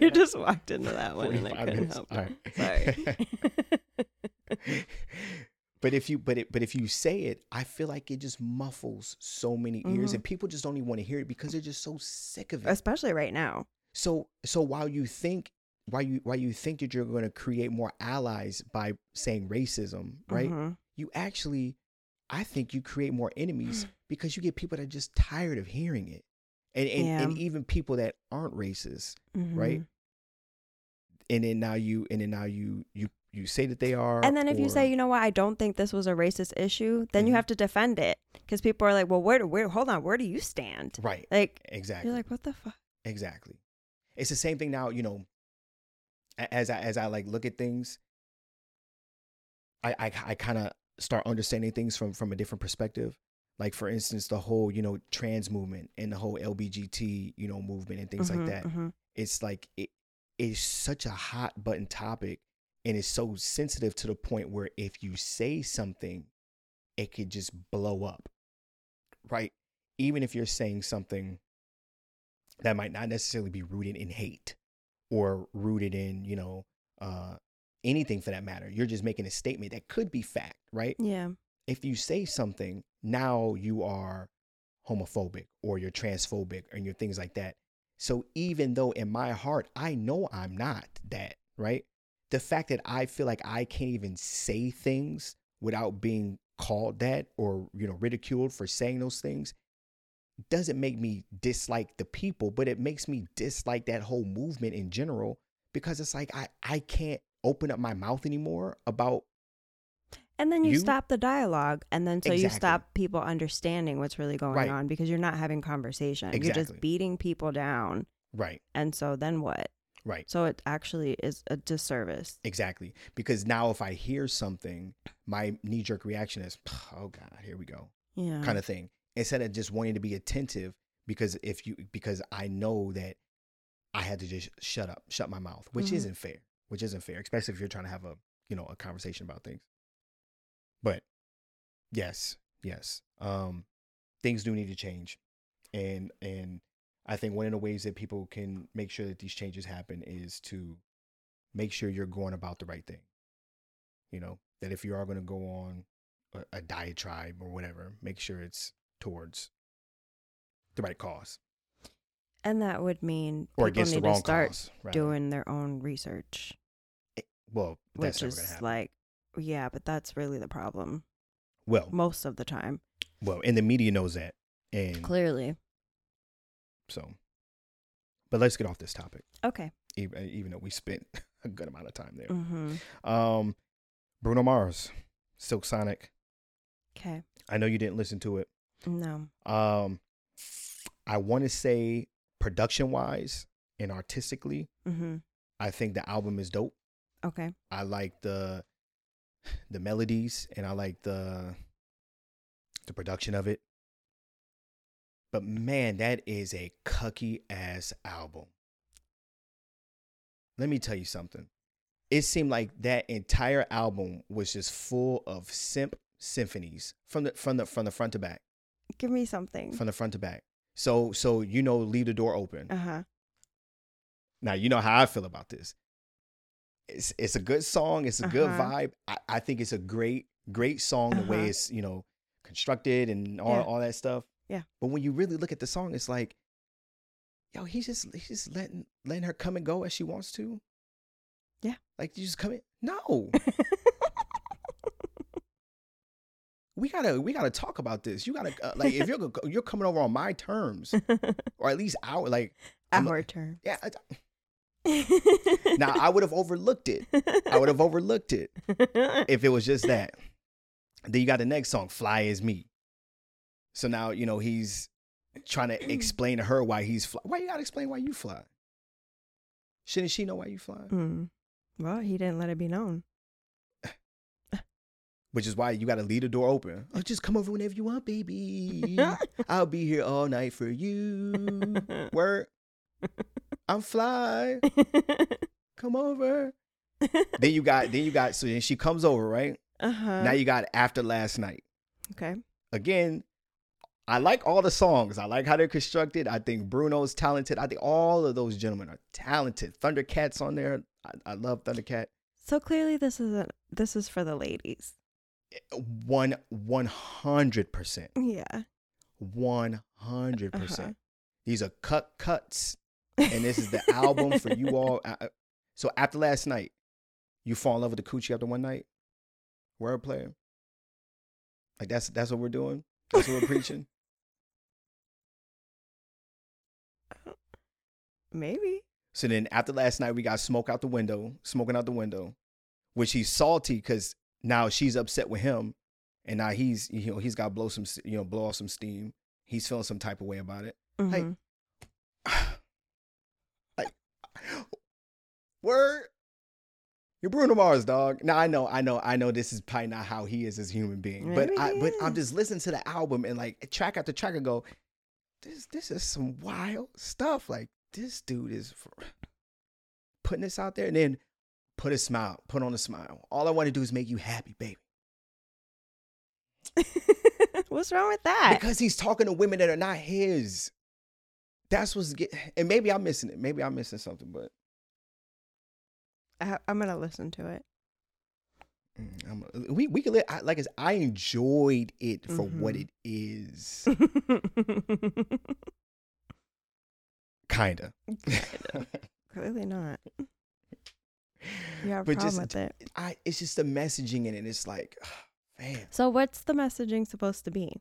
You just walked into that one. And I couldn't help it. All right. Sorry. But if you say it, I feel like it just muffles so many ears, mm-hmm. and people just don't even want to hear it because they're just so sick of it. Especially right now. So while you think that you're going to create more allies by saying racism, right? Mm-hmm. You actually, I think you create more enemies because you get people that are just tired of hearing it. And even people that aren't racist, mm-hmm. right? And then now you say that they are. And then if you say, you know what, I don't think this was a racist issue, then mm-hmm. you have to defend it because people are like, well, where do you stand? Right. Like, exactly. You're like, what the fuck? Exactly. It's the same thing now, you know, as I like look at things, I kind of start understanding things from a different perspective. Like, for instance, the whole, you know, trans movement and the whole LGBT, you know, movement and things mm-hmm, like that. Mm-hmm. It's like it is such a hot button topic, and it's so sensitive to the point where if you say something, it could just blow up. Right. Even if you're saying something that might not necessarily be rooted in hate or rooted in, you know, anything for that matter. You're just making a statement that could be fact. Right. Yeah. If you say something, now you are homophobic or you're transphobic and you're things like that. So even though in my heart, I know I'm not that, right? The fact that I feel like I can't even say things without being called that or, you know, ridiculed for saying those things doesn't make me dislike the people, but it makes me dislike that whole movement in general because it's like I can't open up my mouth anymore about. And then you stop the dialogue, and then so exactly. You stop people understanding what's really going right. on because you're not having conversation. Exactly. You're just beating people down. Right. And so then what? Right. So it actually is a disservice. Exactly. Because now if I hear something, my knee-jerk reaction is, oh, God, here we go. Yeah. Kind of thing. Instead of just wanting to be attentive because I know that I had to just shut my mouth, which mm-hmm. isn't fair, especially if you're trying to have a, you know, a conversation about things. But yes, things do need to change. And I think one of the ways that people can make sure that these changes happen is to make sure you're going about the right thing. You know, that if you are going to go on a diatribe or whatever, make sure it's towards the right cause. And that would mean people need to start doing their own research. Well, that's never going to happen. Yeah, but that's really the problem. Well, most of the time. Well, and the media knows that. And clearly. So, but let's get off this topic. Okay. Even though we spent a good amount of time there. Mm-hmm. Bruno Mars, Silk Sonic. Okay. I know you didn't listen to it. No. I want to say production-wise and artistically, mm-hmm. I think the album is dope. Okay. I like the melodies and I like the production of it, but man, that is a cucky ass album. Let me tell you something. It seemed like that entire album was just full of simp symphonies from the front to back. Give me something from the front to back. So you know, leave the door open. Uh-huh. Now you know how I feel about this. It's a good song. It's a good vibe. I think it's a great song, the way it's, you know, constructed and all that stuff. Yeah. But when you really look at the song, it's like, yo, he's just letting her come and go as she wants to. Yeah. Like, you just come in. No. We gotta talk about this. You gotta like, if you're coming over on my terms, or at least our terms. Yeah. Now I would have overlooked it if it was just that. Then you got the next song, Fly As Me. So now, you know, he's trying to explain to her why he's fly. Why you gotta explain why you fly? Shouldn't she know why you fly? Well, he didn't let it be known. Which is why you gotta leave the door open. Oh, just come over whenever you want, baby. I'll be here all night for you. Word. I'm fly. Come over. Then you got. So then she comes over, right? Uh-huh. Now you got After Last Night. Okay. Again, I like all the songs. I like how they're constructed. I think Bruno's talented. I think all of those gentlemen are talented. Thundercat's on there. I love Thundercat. So clearly this is for the ladies. 100%. Yeah. 100%. These are cuts. And this is the album for you all. So after last night, you fall in love with the coochie after one night? Wordplay? Like that's what we're doing? That's what we're preaching? Maybe. So then after last night, we got smoking out the window, which he's salty because now she's upset with him. And now he's got to blow off some steam. He's feeling some type of way about it. Mm-hmm. Like, word, you're Bruno Mars, dog. Now I know. This is probably not how he is as a human being, maybe, but I'm just listening to the album and like track after track and go, this is some wild stuff. Like this dude is putting this out there and then put on a smile. All I want to do is make you happy, baby. What's wrong with that? Because he's talking to women that are not his. That's what's getting, and maybe I'm missing it. Maybe I'm missing something, but I'm gonna listen to it. We can like I said, I enjoyed it for what it is. Kinda. Clearly not. You have a problem with it. It's just the messaging in it. It's like, man. So what's the messaging supposed to be?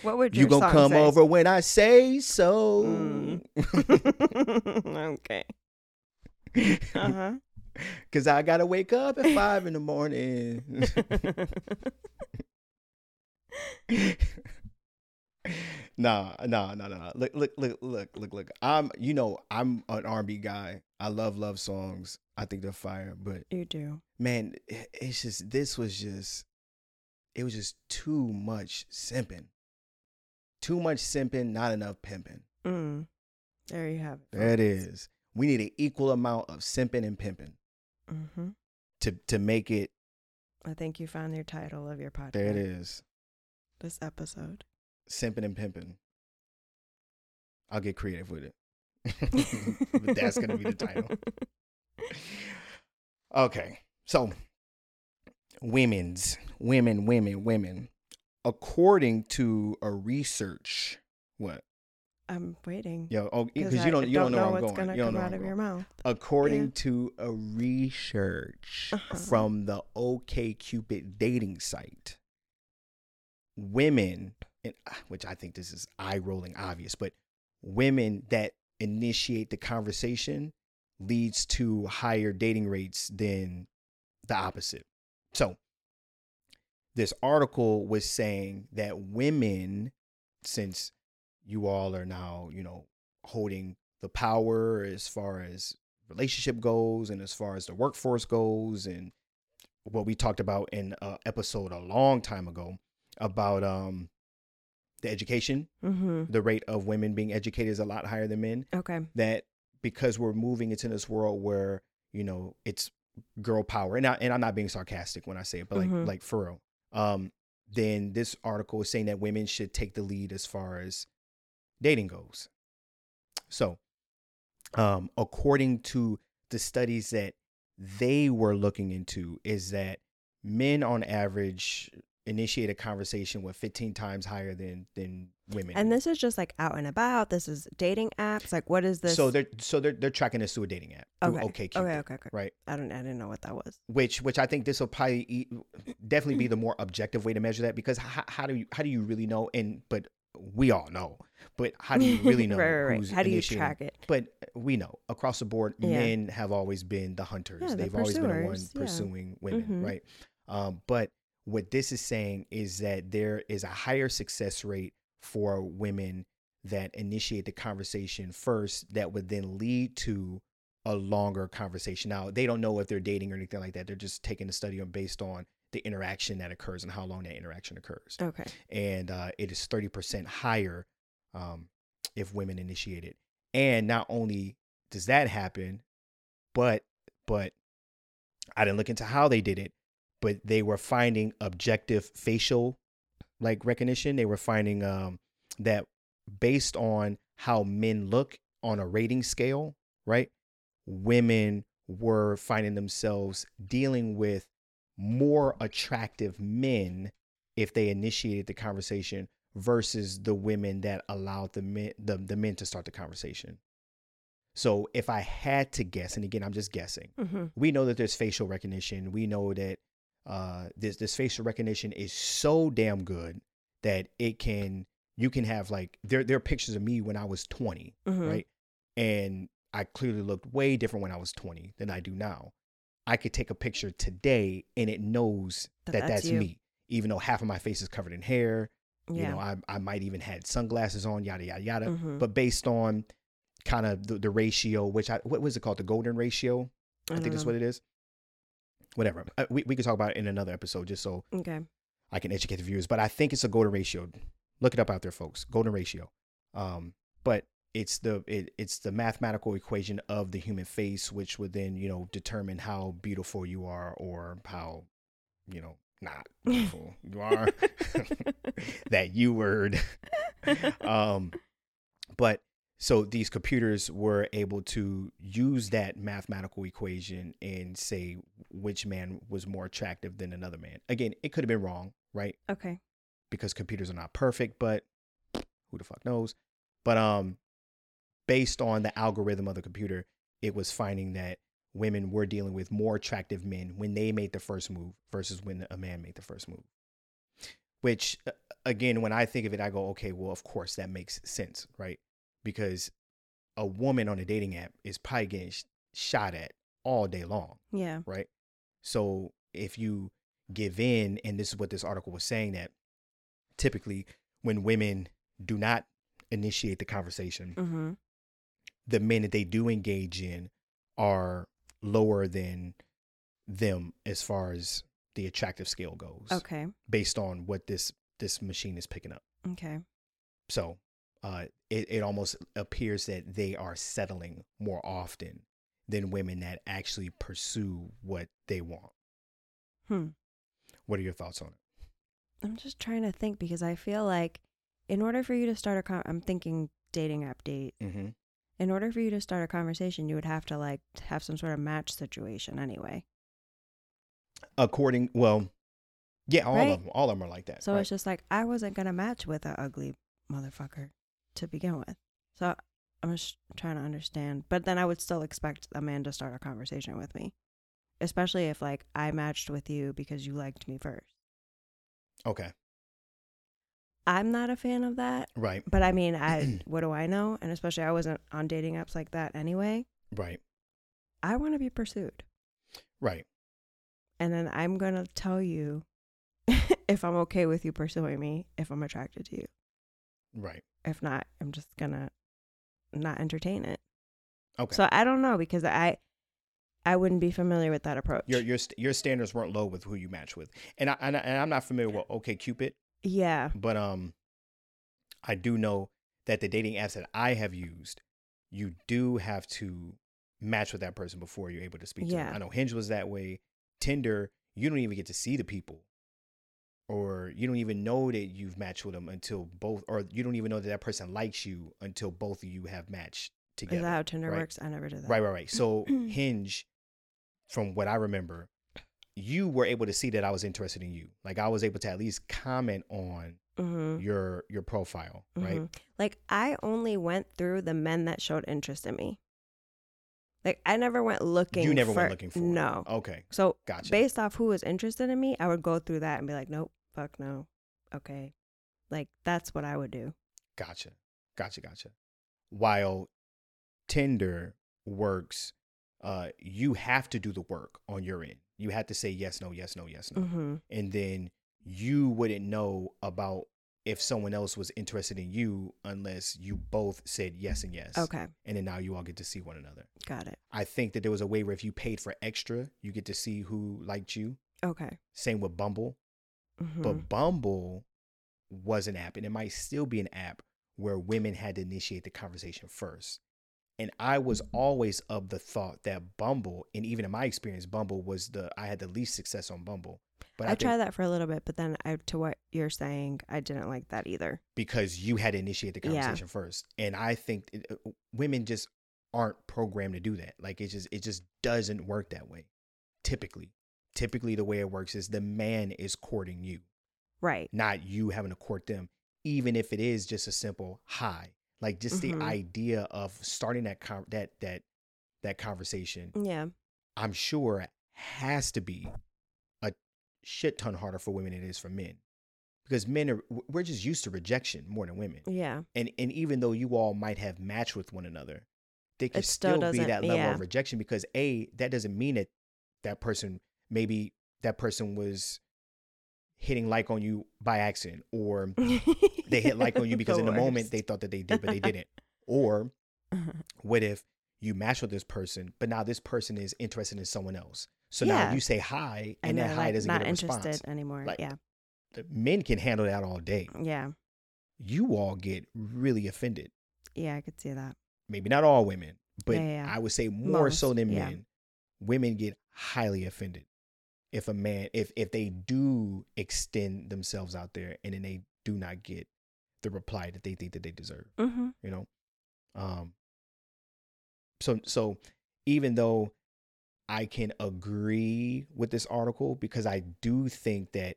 What would your song say? You gonna come over when I say so. Okay. Uh-huh. Because I gotta wake up at 5 in the morning. Nah. Look. I'm an R&B guy. I love songs. I think they're fire, but you do. Man, it's just it was just too much simping. Too much simping, not enough pimping. There you have it. There it is. We need an equal amount of simping and pimping to make it. I think you found your title of your podcast. There it is. This episode. Simping and pimping. I'll get creative with it. But that's going to be the title. Okay. So, women. According to a research, what? I'm waiting. Yeah, because you don't know where I'm going. You don't know what's going to come out of your mouth. According to a research from the OkCupid dating site, women, and, which I think this is eye-rolling obvious, but women that initiate the conversation leads to higher dating rates than the opposite. So, this article was saying that women, since you all are now, holding the power as far as relationship goes and as far as the workforce goes, and what we talked about in an episode a long time ago about the education, the rate of women being educated is a lot higher than men. Okay. That because we're moving into this world where, it's girl power, and I'm not being sarcastic when I say it, but like for real. Then this article is saying that women should take the lead as far as dating goes. So, according to the studies that they were looking into, is that men on average initiate a conversation with 15 times higher than women. And this is just like out and about. This is dating apps. Like, what is this? So they're tracking this through a dating app. Okay. Okay. Right. I didn't know what that was. Which I think this will probably definitely be the more objective way to measure that, because how do you really know? But we all know. But how do you really know? Right. Who's how do you track it? But we know across the board, men have always been the hunters. Yeah, they've always been the one pursuing women. Right. But what this is saying is that there is a higher success rate for women that initiate the conversation first, that would then lead to a longer conversation. Now, they don't know if they're dating or anything like that. They're just taking the study based on the interaction that occurs and how long that interaction occurs. Okay. And it is 30% higher if women initiate it. And not only does that happen, but I didn't look into how they did it, but they were finding objective facial recognition. They were finding that based on how men look on a rating scale, right? Women were finding themselves dealing with more attractive men if they initiated the conversation versus the women that allowed the men to start the conversation. So if I had to guess, and again, I'm just guessing, we know that there's facial recognition. We know that this facial recognition is so damn good that you can have, like, there are pictures of me when I was 20, right? And I clearly looked way different when I was 20 than I do now. I could take a picture today and it knows that's me, even though half of my face is covered in hair. Yeah. You know, I might even had sunglasses on, yada, yada, yada. But based on kind of the ratio, which what was it called? The golden ratio. I think that's what it is. Whatever. We could talk about it in another episode just so I can educate the viewers. But I think it's a golden ratio. Look it up out there, folks. Golden ratio. But it's the mathematical equation of the human face, which would then, you know, determine how beautiful you are or how, you know, not beautiful you are. That you word. But so these computers were able to use that mathematical equation and say which man was more attractive than another man. Again, it could have been wrong, right? Okay. Because computers are not perfect, but who the fuck knows? But based on the algorithm of the computer, it was finding that women were dealing with more attractive men when they made the first move versus when a man made the first move. Which, again, when I think of it, I go, okay, well, of course that makes sense, right? Because a woman on a dating app is probably getting shot at all day long. Yeah. Right? So if you give in, and this is what this article was saying, that typically when women do not initiate the conversation, the men that they do engage in are lower than them as far as the attractive scale goes. Okay. Based on what this machine is picking up. Okay. So it almost appears that they are settling more often than women that actually pursue what they want. What are your thoughts on it? I'm just trying to think, because I feel like in order for you to start I'm thinking dating app date. In order for you to start a conversation, you would have to, like, have some sort of match situation anyway. Right? All of them are like that. So right? It's just like, I wasn't going to match with an ugly motherfucker to begin with. So I'm just trying to understand. But then I would still expect a man to start a conversation with me, especially if, like, I matched with you because you liked me first. Okay. I'm not a fan of that. Right. But I mean, what do I know? And especially I wasn't on dating apps like that anyway. Right. I want to be pursued. Right. And then I'm going to tell you if I'm okay with you pursuing me, if I'm attracted to you. Right. If not, I'm just going to not entertain it. Okay. So I don't know, because I wouldn't be familiar with that approach. Your standards weren't low with who you match with. And I'm not familiar with OkCupid. Yeah. But I do know that the dating apps that I have used, you do have to match with that person before you're able to speak to them. I know Hinge was that way. Tinder, you don't even get to see the people, or you don't even know that you've matched with them until both, or you don't even know that that person likes you until both of you have matched together. Is that how Tinder works? I never did that. Right. So Hinge, from what I remember, you were able to see that I was interested in you. Like, I was able to at least comment on your profile, right? Like, I only went through the men that showed interest in me. Like, I never went looking for... You never went looking for... No. Okay. So, gotcha. Based off who was interested in me, I would go through that and be like, nope, fuck no. Okay. Like, that's what I would do. Gotcha. While Tinder works, you have to do the work on your end. You had to say yes, no. And then you wouldn't know about if someone else was interested in you unless you both said yes and yes. Okay. And then now you all get to see one another. Got it. I think that there was a way where if you paid for extra, you get to see who liked you. Okay. Same with Bumble. But Bumble was an app, and it might still be an app, where women had to initiate the conversation first. And I was always of the thought that Bumble, and even in my experience, Bumble was I had the least success on Bumble. But I tried that for a little bit, but then to what you're saying, I didn't like that either. Because you had to initiate the conversation first. And I think women just aren't programmed to do that. Like, it just doesn't work that way. Typically the way it works is the man is courting you. Right. Not you having to court them, even if it is just a simple hi. Like, just the idea of starting that conversation. Yeah. I'm sure has to be a shit ton harder for women than it is for men. Because we're just used to rejection more than women. Yeah. And even though you all might have matched with one another, there could still be that level of rejection, because A, that doesn't mean that that person was hitting like on you by accident, or they hit like on you because in the moment they thought that they did, but they didn't. Or what if you match with this person, but now this person is interested in someone else? So now you say hi, and that hi doesn't get a response. Not interested anymore. Like, yeah. Men can handle that all day. Yeah. You all get really offended. Yeah, I could see that. Maybe not all women, but I would say more so than men. Yeah. Women get highly offended if a man, if they do extend themselves out there and then they do not get the reply that they think that they deserve. Mm-hmm. You know? So even though I can agree with this article, because I do think that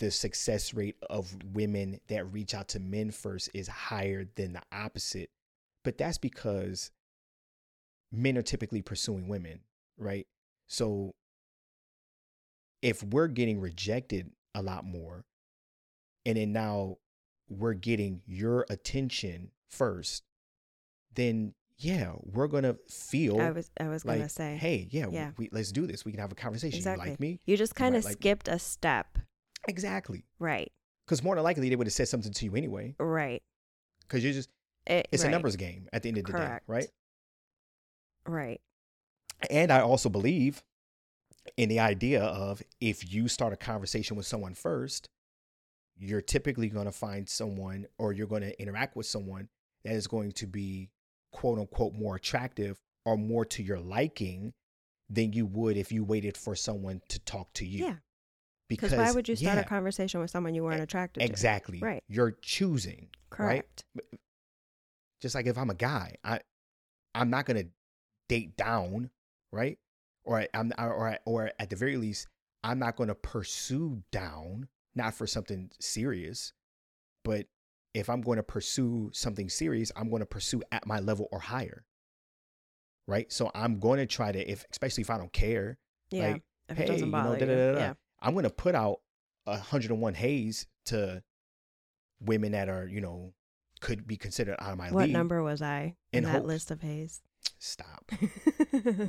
the success rate of women that reach out to men first is higher than the opposite. But that's because men are typically pursuing women, right? So if we're getting rejected a lot more, and then now we're getting your attention first, then yeah, we're going to feel. I was like, going to say, hey, let's do this. We can have a conversation. Exactly. You like me? You just kind of skipped a step. Exactly. Right. Because more than likely they would have said something to you anyway. Right. Because you're just, it's a numbers game at the end of the day, right? Right. And I also believe in the idea of, if you start a conversation with someone first, you're typically going to find someone, or you're going to interact with someone that is going to be, quote unquote, more attractive or more to your liking than you would if you waited for someone to talk to you. Yeah. Because why would you start a conversation with someone you weren't attracted to? Exactly. Right. You're choosing. Correct. Right? Just like if I'm a guy, I'm not going to date down, right? Or at the very least, I'm not going to pursue down, not for something serious. But if I'm going to pursue something serious, I'm going to pursue at my level or higher, right? So I'm going to try to, especially if I don't care, like, if it doesn't bother you. I'm going to put out 101 haze to women that are, you know, could be considered out of my league. What number was I in that list of haze? Stop.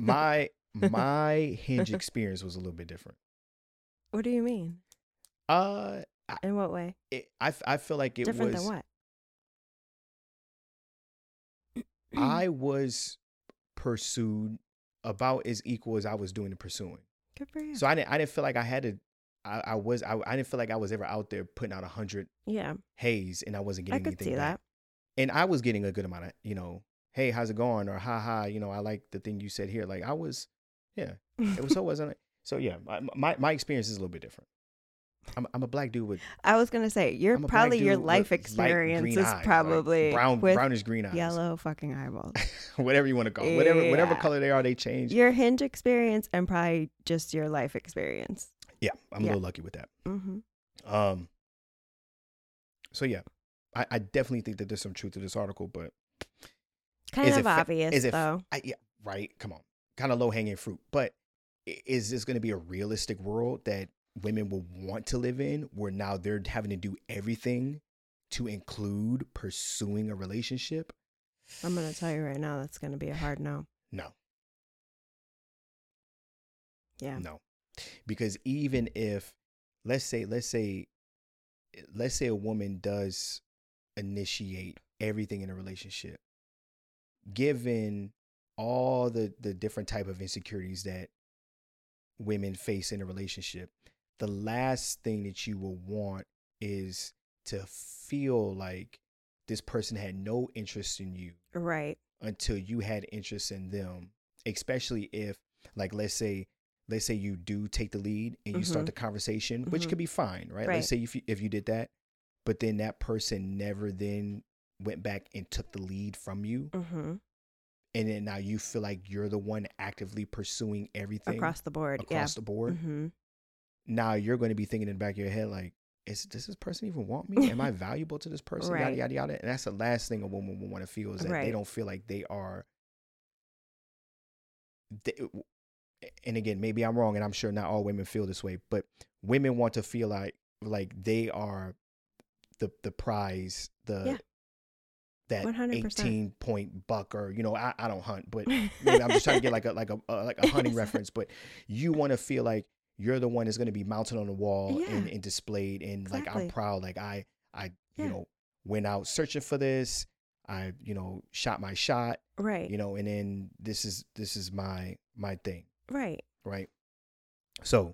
My Hinge experience was a little bit different. What do you mean? In what way? I feel like it was different than what? I was pursued about as equal as I was doing the pursuing. Good for you. So I didn't feel like I had to. I didn't feel like I was ever out there putting out 100 haze, and I wasn't getting anything. I could see that. And I was getting a good amount of, you know, hey, how's it going? Or ha, you know, I like the thing you said here. Like, I was, it was, so wasn't it? So yeah, my experience is a little bit different. I'm a black dude with. I was gonna say your life experience is probably like brownish green eyes, yellow fucking eyeballs, whatever you want to call it. Whatever color they are, they change. Your Hinge experience and probably just your life experience. Yeah, I'm a little lucky with that. Mm-hmm. So yeah, I definitely think that there's some truth to this article, but kind of obvious though. Right. Come on, kind of low hanging fruit. But is this going to be a realistic world that women will want to live in, where now they're having to do everything to include pursuing a relationship? I'm going to tell you right now, that's going to be a hard no. No. Yeah. No. Because even if, let's say a woman does initiate everything in a relationship, given all the different type of insecurities that women face in a relationship, the last thing that you will want is to feel like this person had no interest in you. Right. Until you had interest in them, especially if, like, let's say you do take the lead and you start the conversation, which could be fine, right? Let's say if you did that, but then that person never then went back and took the lead from you. And then now you feel like you're the one actively pursuing everything across the board. Mm-hmm. Now you're going to be thinking in the back of your head, like, does this person even want me? Am I valuable to this person? Right. Yada, yada, yada. And that's the last thing a woman will want to feel is that they don't feel like they are. And again, maybe I'm wrong, and I'm sure not all women feel this way, but women want to feel like they are the prize, that 100%. 18-point buck, or, you know, I don't hunt, but maybe I'm just trying to get like a hunting reference. But you want to feel like you're the one that's going to be mounted on the wall and displayed, and like I'm proud, like I you know, went out searching for this, I, you know, shot my shot, right? You know, and then this is my thing, right? So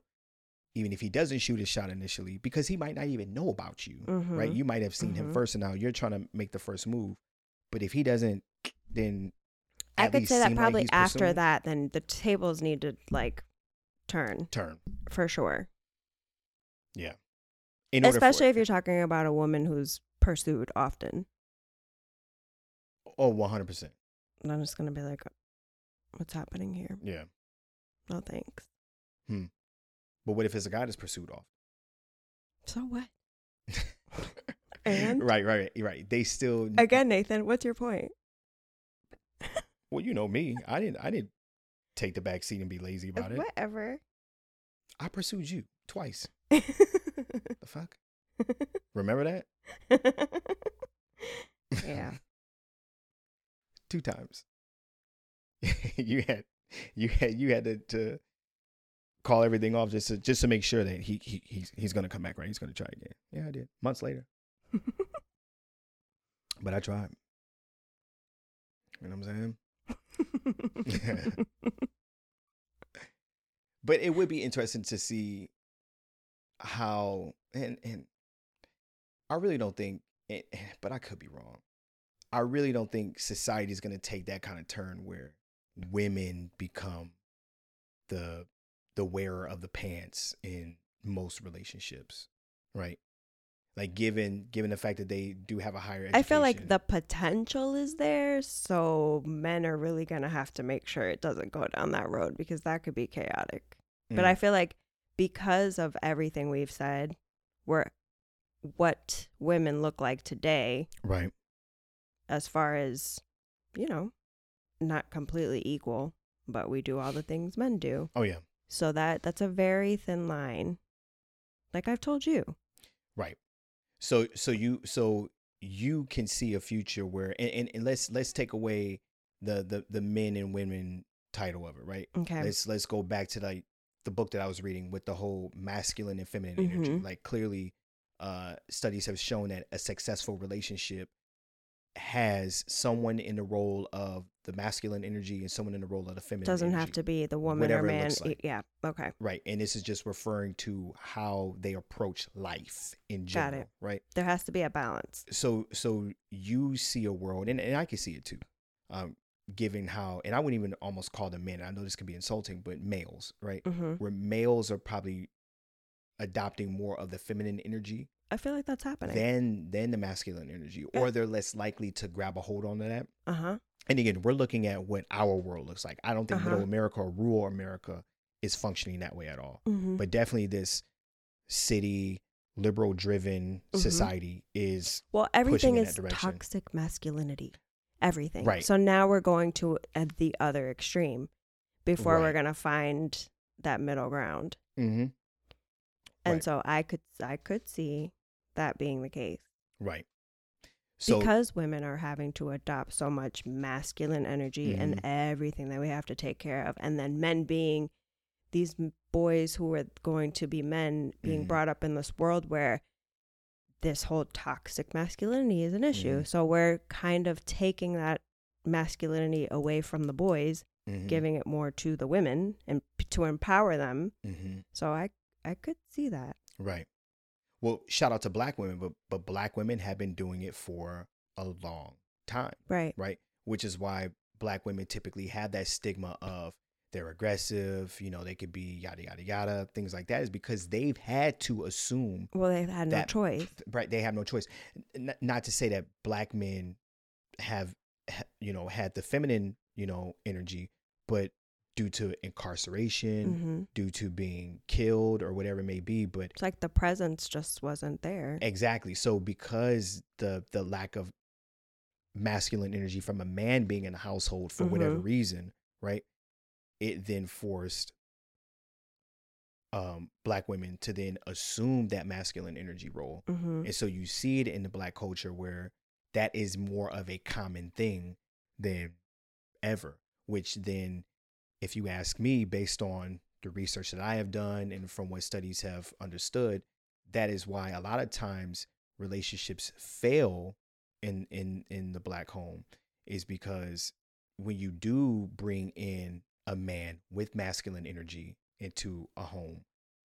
even if he doesn't shoot his shot initially, because he might not even know about you, mm-hmm. right? You might have seen him first, and now you're trying to make the first move. But if he doesn't, then I could say that probably after that, then the tables need to turn for sure. Yeah, especially if you're talking about a woman who's pursued often. Oh, 100%. And I'm just gonna be like, "What's happening here?" Yeah. No thanks. But what if it's a guy that's pursued off? So what? And right. They still again, Nathan. What's your point? Well, you know me. I didn't take the back seat and be lazy about it. Whatever. I pursued you twice. The fuck? Remember that? Yeah. 2 times. You had to call everything off just to make sure that he's gonna come back, right? He's gonna try again. Yeah, I did. Months later. But I tried. You know what I'm saying? But it would be interesting to see how and I really don't think, but I could be wrong. I really don't think society is going to take that kind of turn where women become the wearer of the pants in most relationships, right? Like given the fact that they do have a higher education. I feel like the potential is there, so men are really going to have to make sure it doesn't go down that road, because that could be chaotic. Mm. But I feel like because of everything we've said, we're what women look like today. Right. As far as, you know, not completely equal, but we do all the things men do. Oh, yeah. So that's a very thin line. Like I've told you. Right. So you can see a future where and let's take away the men and women title of it. Right. Okay. Let's go back to like the book that I was reading with the whole masculine and feminine mm-hmm. energy. Like clearly studies have shown that a successful relationship has someone in the role of the masculine energy and someone in the role of the feminine doesn't energy. Have to be the woman whatever or man like. Yeah, okay, right. And this is just referring to how they approach life in general. Got it. Right, there has to be a balance. So you see a world and I can see it too, given how, and I wouldn't even almost call them men, I know this can be insulting, but males, right? Mm-hmm. Where males are probably adopting more of the feminine energy, I feel like that's happening. Then the masculine energy, or they're less likely to grab a hold on to that. Uh-huh. And again, we're looking at what our world looks like. I don't think middle America or rural America is functioning that way at all. Mm-hmm. But definitely this city, liberal-driven mm-hmm. society is everything pushing in that direction. Toxic masculinity. Everything. Right. So now we're going to the other extreme before we're going to find that middle ground. Mm-hmm. And so I could see that being the case. Right. So, because women are having to adopt so much masculine energy mm-hmm. and everything that we have to take care of. And then men being these boys who are going to be men being mm-hmm. brought up in this world where this whole toxic masculinity is an issue. Mm-hmm. So we're kind of taking that masculinity away from the boys, mm-hmm. giving it more to the women and to empower them. Mm-hmm. So I could see that. Right. Well, shout out to black women, but black women have been doing it for a long time. Right. Right. Which is why black women typically have that stigma of they're aggressive, you know, they could be yada, yada, yada, things like that, is because they've had to assume. Well, they've had no choice. Right. They have no choice. Not to say that black men have you know, had the feminine, you know, energy, but due to incarceration, mm-hmm. due to being killed or whatever it may be. But it's like the presence just wasn't there. Exactly. So because the lack of masculine energy from a man being in the household for mm-hmm. whatever reason, right, it then forced Black women to then assume that masculine energy role. Mm-hmm. And so you see it in the Black culture where that is more of a common thing than ever, which then, if you ask me, based on the research that I have done and from what studies have understood, that is why a lot of times relationships fail in the Black home, is because when you do bring in a man with masculine energy into a home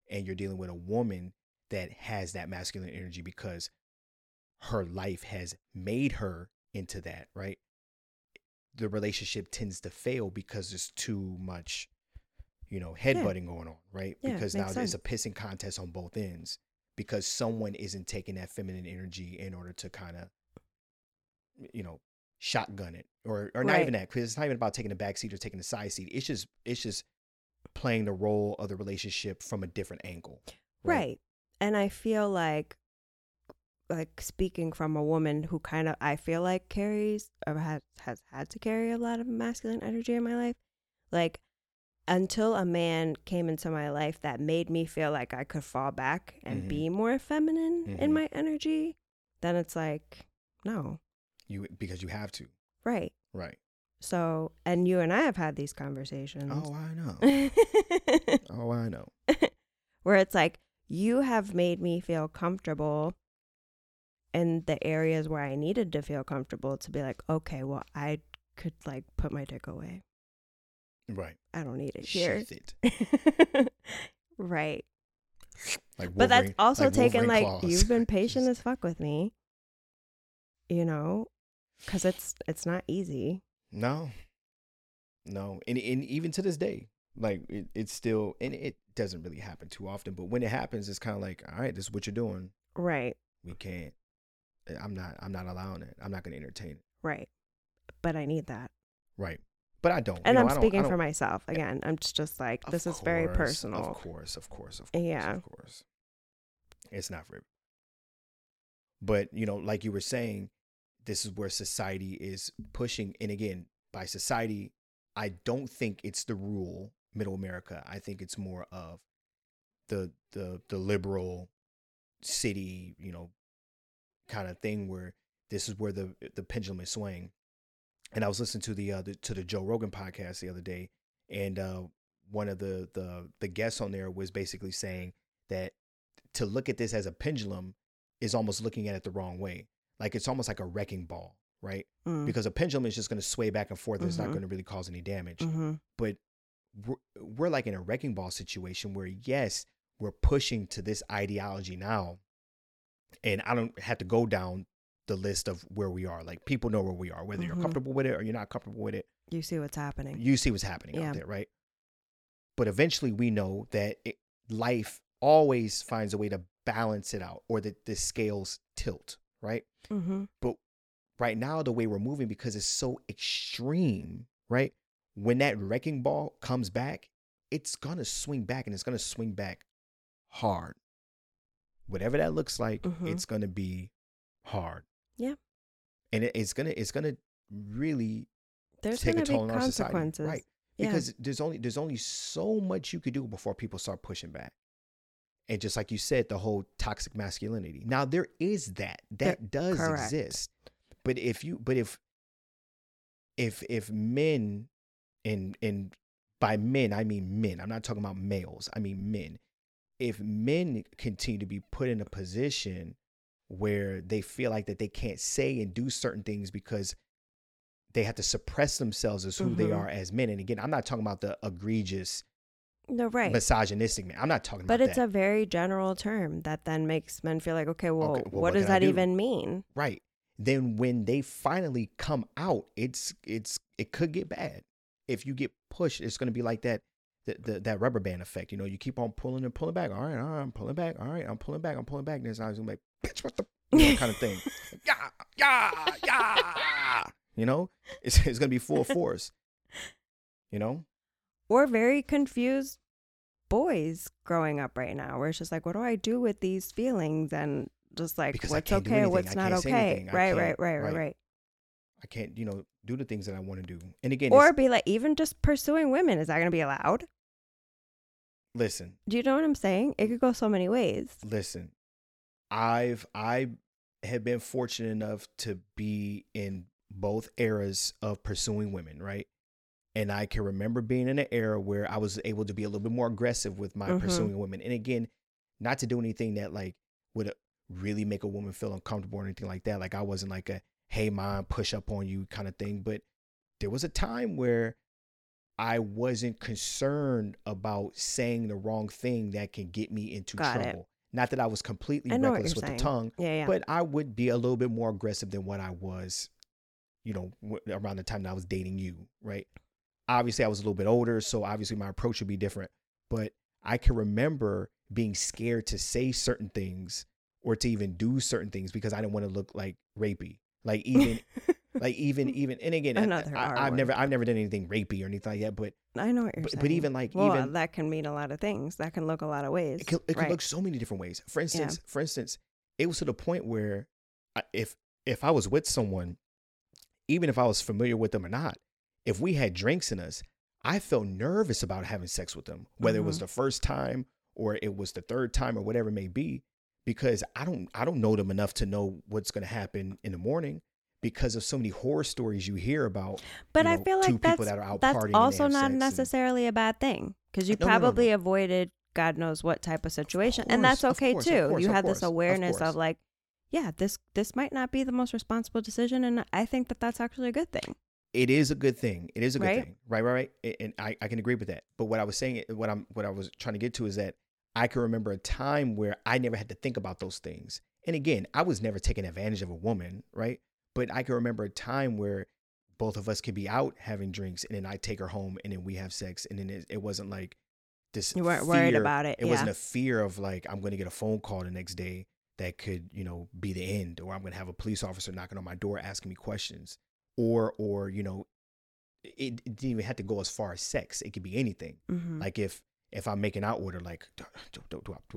and you're dealing with a woman that has that masculine energy because her life has made her into that, right? The relationship tends to fail because there's too much, you know, headbutting going on, right? Yeah, because now there's a pissing contest on both ends because someone isn't taking that feminine energy in order to kind of, you know, shotgun it or not even that, because it's not even about taking the back seat or taking the side seat. It's just playing the role of the relationship from a different angle. Right. And I feel like speaking from a woman who kind of, I feel like carries or has had to carry a lot of masculine energy in my life. Like, until a man came into my life that made me feel like I could fall back and mm-hmm. be more feminine mm-hmm. in my energy, then it's like, no. Because you have to. Right. Right. So, and you and I have had these conversations. Oh, I know. Oh, I know. Where it's like, you have made me feel comfortable in the areas where I needed to feel comfortable to be like, okay, well, I could like put my dick away. Right. I don't need it here. Shift it. Right. Like, but that's also like taken like, claws. You've been patient as fuck with me. You know, because it's not easy. No. And even to this day, like it's still, and it doesn't really happen too often, but when it happens, it's kind of like, all right, this is what you're doing. Right. We can't, I'm not allowing it. I'm not going to entertain it. Right. But I need that. Right. But I don't. And you know, I'm speaking for myself again. I'm just like, this is very personal. Of course. Yeah. Of course. It's not for everybody. But, you know, like you were saying, this is where society is pushing. And again, by society, I don't think it's the rural middle America. I think it's more of the liberal city, you know, kind of thing where this is where the pendulum is swaying. And I was listening to the Joe Rogan podcast the other day. And one of the guests on there was basically saying that to look at this as a pendulum is almost looking at it the wrong way. Like it's almost like a wrecking ball, right? Mm. Because a pendulum is just going to sway back and forth. Mm-hmm. It's not going to really cause any damage. Mm-hmm. But we're like in a wrecking ball situation where, yes, we're pushing to this ideology now. And I don't have to go down the list of where we are. Like people know where we are, whether mm-hmm. you're comfortable with it or you're not comfortable with it. You see what's happening. Out there, right? But eventually we know that life always finds a way to balance it out, or that the scales tilt. Right. Mm-hmm. But right now, the way we're moving, because it's so extreme, right? When that wrecking ball comes back, it's going to swing back, and it's going to swing back hard. Whatever that looks like, mm-hmm. it's going to be hard. Yeah. And it's going to really take a toll on our society. Right. Yeah. Because there's only so much you could do before people start pushing back. And just like you said, the whole toxic masculinity. Now there is that does correct. Exist, but if men, and by men I mean men. I'm not talking about males. I mean men. If men continue to be put in a position where they feel like that they can't say and do certain things because they have to suppress themselves as who mm-hmm. they are as men. And again, I'm not talking about the egregious. No, right. Misogynistic man. I'm not talking about that. But it's a very general term that then makes men feel like, okay, well, what does that even mean? Right. Then when they finally come out, it could get bad. If you get pushed, it's going to be like that rubber band effect. You know, you keep on pulling and pulling back. All right, I'm pulling back. All right, I'm pulling back. I'm pulling back. And it's not going to be like, bitch, what the, you know, kind of thing. Yeah. You know, it's going to be full force, you know? Or very confused boys growing up right now where it's just like, what do I do with these feelings? And just like, because what's okay, what's not okay. Right. I can't, you know, do the things that I want to do. And again, or be like, even just pursuing women, is that going to be allowed? Listen. Do you know what I'm saying? It could go so many ways. Listen, I have been fortunate enough to be in both eras of pursuing women, right? And I can remember being in an era where I was able to be a little bit more aggressive with my pursuing women. And again, not to do anything that like would really make a woman feel uncomfortable or anything like that. Like I wasn't like a, hey, mom, push up on you kind of thing. But there was a time where I wasn't concerned about saying the wrong thing that can get me into trouble. Not that I was completely reckless with the tongue, but I would be a little bit more aggressive than what I was, you know, around the time that I was dating you, right? Obviously, I was a little bit older, so obviously my approach would be different. But I can remember being scared to say certain things or to even do certain things because I didn't want to look like rapey. Like even, and again, I've never done anything rapey or anything like that. But I know what you're saying. But even like, well, even that can mean a lot of things. That can look a lot of ways. It can look so many different ways. For instance, it was to the point where if I was with someone, even if I was familiar with them or not, if we had drinks in us, I felt nervous about having sex with them, whether it was the first time or it was the third time or whatever it may be. Because I don't know them enough to know what's going to happen in the morning because of so many horror stories you hear about. But I feel like that's also not necessarily a bad thing because you probably avoided God knows what type of situation. And that's okay, too. You have this awareness of like, yeah, this might not be the most responsible decision. And I think that that's actually a good thing. It is a good thing. It is a good thing. Right. And I can agree with that. But what I was saying, what I was trying to get to is that I can remember a time where I never had to think about those things. And again, I was never taking advantage of a woman, right? But I can remember a time where both of us could be out having drinks and then I take her home and then we have sex. And then it wasn't like this. You weren't worried about it. It wasn't a fear of like, I'm going to get a phone call the next day that could, you know, be the end, or I'm going to have a police officer knocking on my door asking me questions or, you know, it didn't even have to go as far as sex. It could be anything. Mm-hmm. Like If I'm making out with her, like, do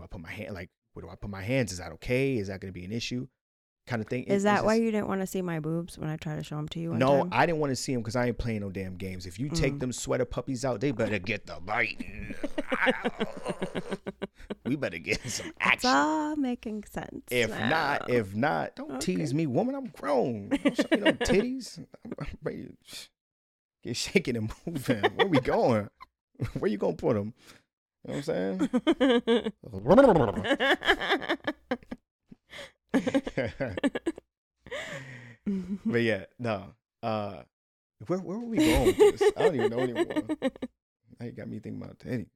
I put my hand, like, where do I put my hands? Is that okay? Is that going to be an issue? Kind of thing. Is that why you didn't want to see my boobs when I tried to show them to you? No, I didn't want to see them because I ain't playing no damn games. If you take them sweater puppies out, they better get the biting. We better get some action. It's all making sense. If not, don't tease me, woman. I'm grown. Don't show me no titties. I'm ready to get shaking and moving. Where we going? Where you going to put them? You know what I'm saying? But yeah, no. Where were we going with this? I don't even know anymore. Now you got me thinking about titties.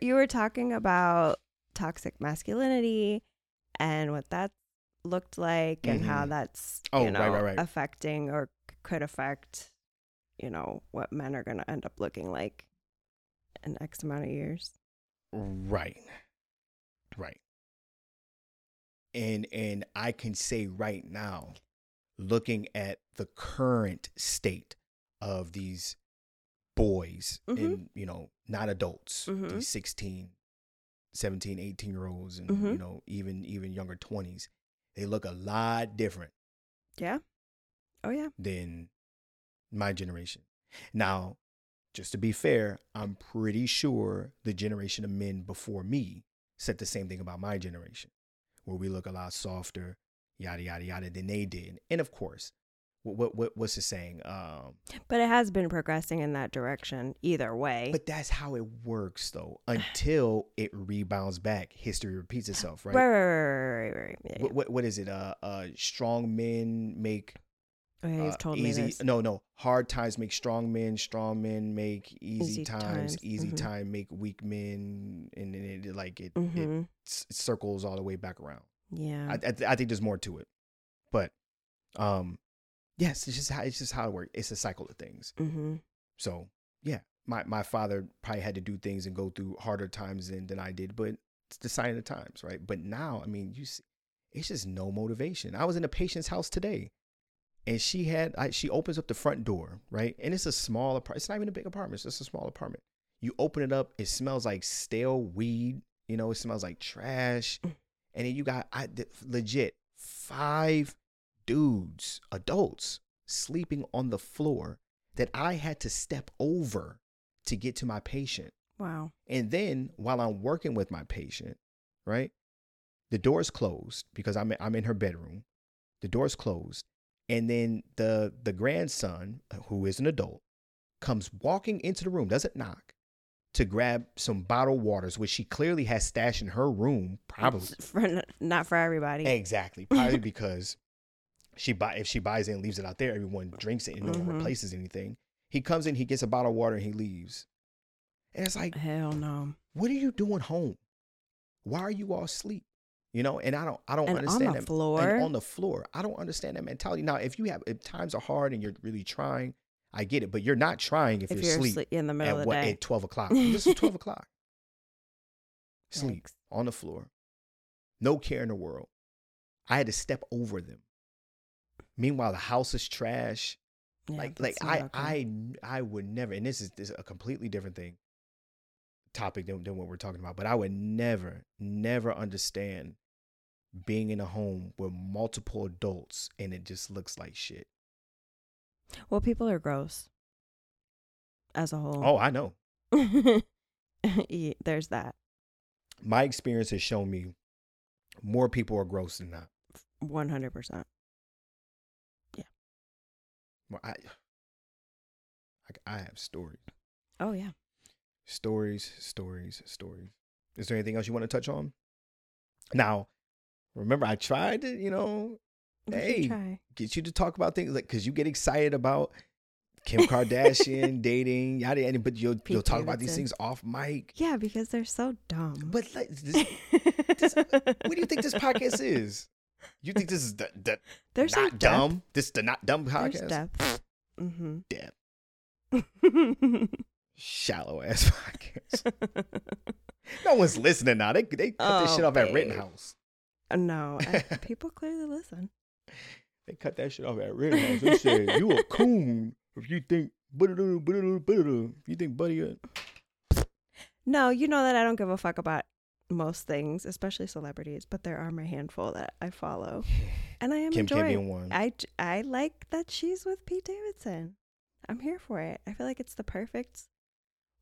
You were talking about toxic masculinity and what that looked like and how that's affecting or could affect, you know, what men are going to end up looking like in X amount of years. Right. And I can say right now, looking at the current state of these boys and, you know, not adults, these 16, 17, 18-year-olds and, you know, even younger 20s, they look a lot different. Yeah. Oh, yeah. Than my generation. Now, just to be fair, I'm pretty sure the generation of men before me said the same thing about my generation, where we look a lot softer, yada, yada, yada, than they did. And of course, what's the saying? But it has been progressing in that direction either way. But that's how it works, though. Until it rebounds back, history repeats itself, right? Right. Yeah, what is it? Strong men make... You've told me this. No. Hard times make strong men make easy times. Easy time make weak men, and then it circles all the way back around. Yeah, I think there's more to it, but yes, it's just how it works. It's a cycle of things. So yeah, my father probably had to do things and go through harder times than I did, but it's the sign of the times, right? But now, I mean, you see, it's just no motivation. I was in a patient's house today. And she had, she opens up the front door, right? And it's a small apartment. It's not even a big apartment. It's just a small apartment. You open it up. It smells like stale weed. You know, it smells like trash. And then you got legit 5 dudes, adults, sleeping on the floor that I had to step over to get to my patient. Wow. And then while I'm working with my patient, right, the door's closed because I'm in her bedroom. The door's closed. And then the grandson, who is an adult, comes walking into the room, doesn't knock, to grab some bottled waters, which she clearly has stashed in her room, probably. Not for everybody. Exactly. Probably because if she buys it and leaves it out there, everyone drinks it and no one replaces anything. He comes in, he gets a bottle of water, and he leaves. And it's like, hell no. What are you doing home? Why are you all asleep? You know, and I don't understand on the floor. And on the floor. I don't understand that mentality. Now, if times are hard and you're really trying, I get it. But you're not trying if you're asleep in the middle of the day. At 12 o'clock. This is 12 o'clock. Sleep on the floor. No care in the world. I had to step over them. Meanwhile, the house is trash. Yeah, like I would never, and this is a completely different thing. Topic than what we're talking about, but I would never understand being in a home with multiple adults and it just looks like shit. Well, people are gross as a whole. Oh, I know. Yeah, there's that. My experience has shown me more people are gross than not. 100%. Yeah. Well, I have stories. Oh yeah. Stories. Is there anything else you want to touch on? Now, remember, I tried to, get you to talk about things like, because you get excited about Kim Kardashian dating, yada, but you'll talk about these things off mic. Yeah, because they're so dumb. But like, what do you think this podcast is? You think this is the There's not dumb? Depth. This is the not dumb podcast? Depth. Mm-hmm. Depth. Shallow ass podcast. No one's listening now. They cut this shit off at Rittenhouse. No, people clearly listen. They cut that shit off at Rittenhouse. They said, "You a coon if you think buddy." No, you know that I don't give a fuck about most things, especially celebrities. But there are my handful that I follow, and I am enjoying. One. I like that she's with Pete Davidson. I'm here for it. I feel like it's the perfect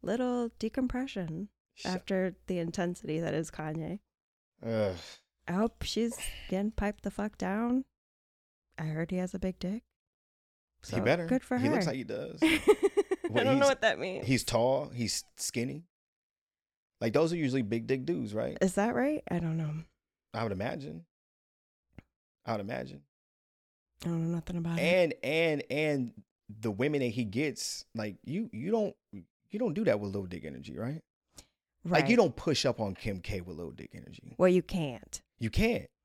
little decompression after the intensity that is Kanye. Ugh. I hope she's getting piped the fuck down. I heard he has a big dick. So he better. Good for her. He looks like he does. I don't know what that means. He's tall. He's skinny. Like, those are usually big dick dudes, right? Is that right? I don't know. I would imagine. I don't know nothing about it. And the women that he gets, like, you don't do that with little dick energy, right? Like, you don't push up on Kim K with little dick energy. Well, you can't.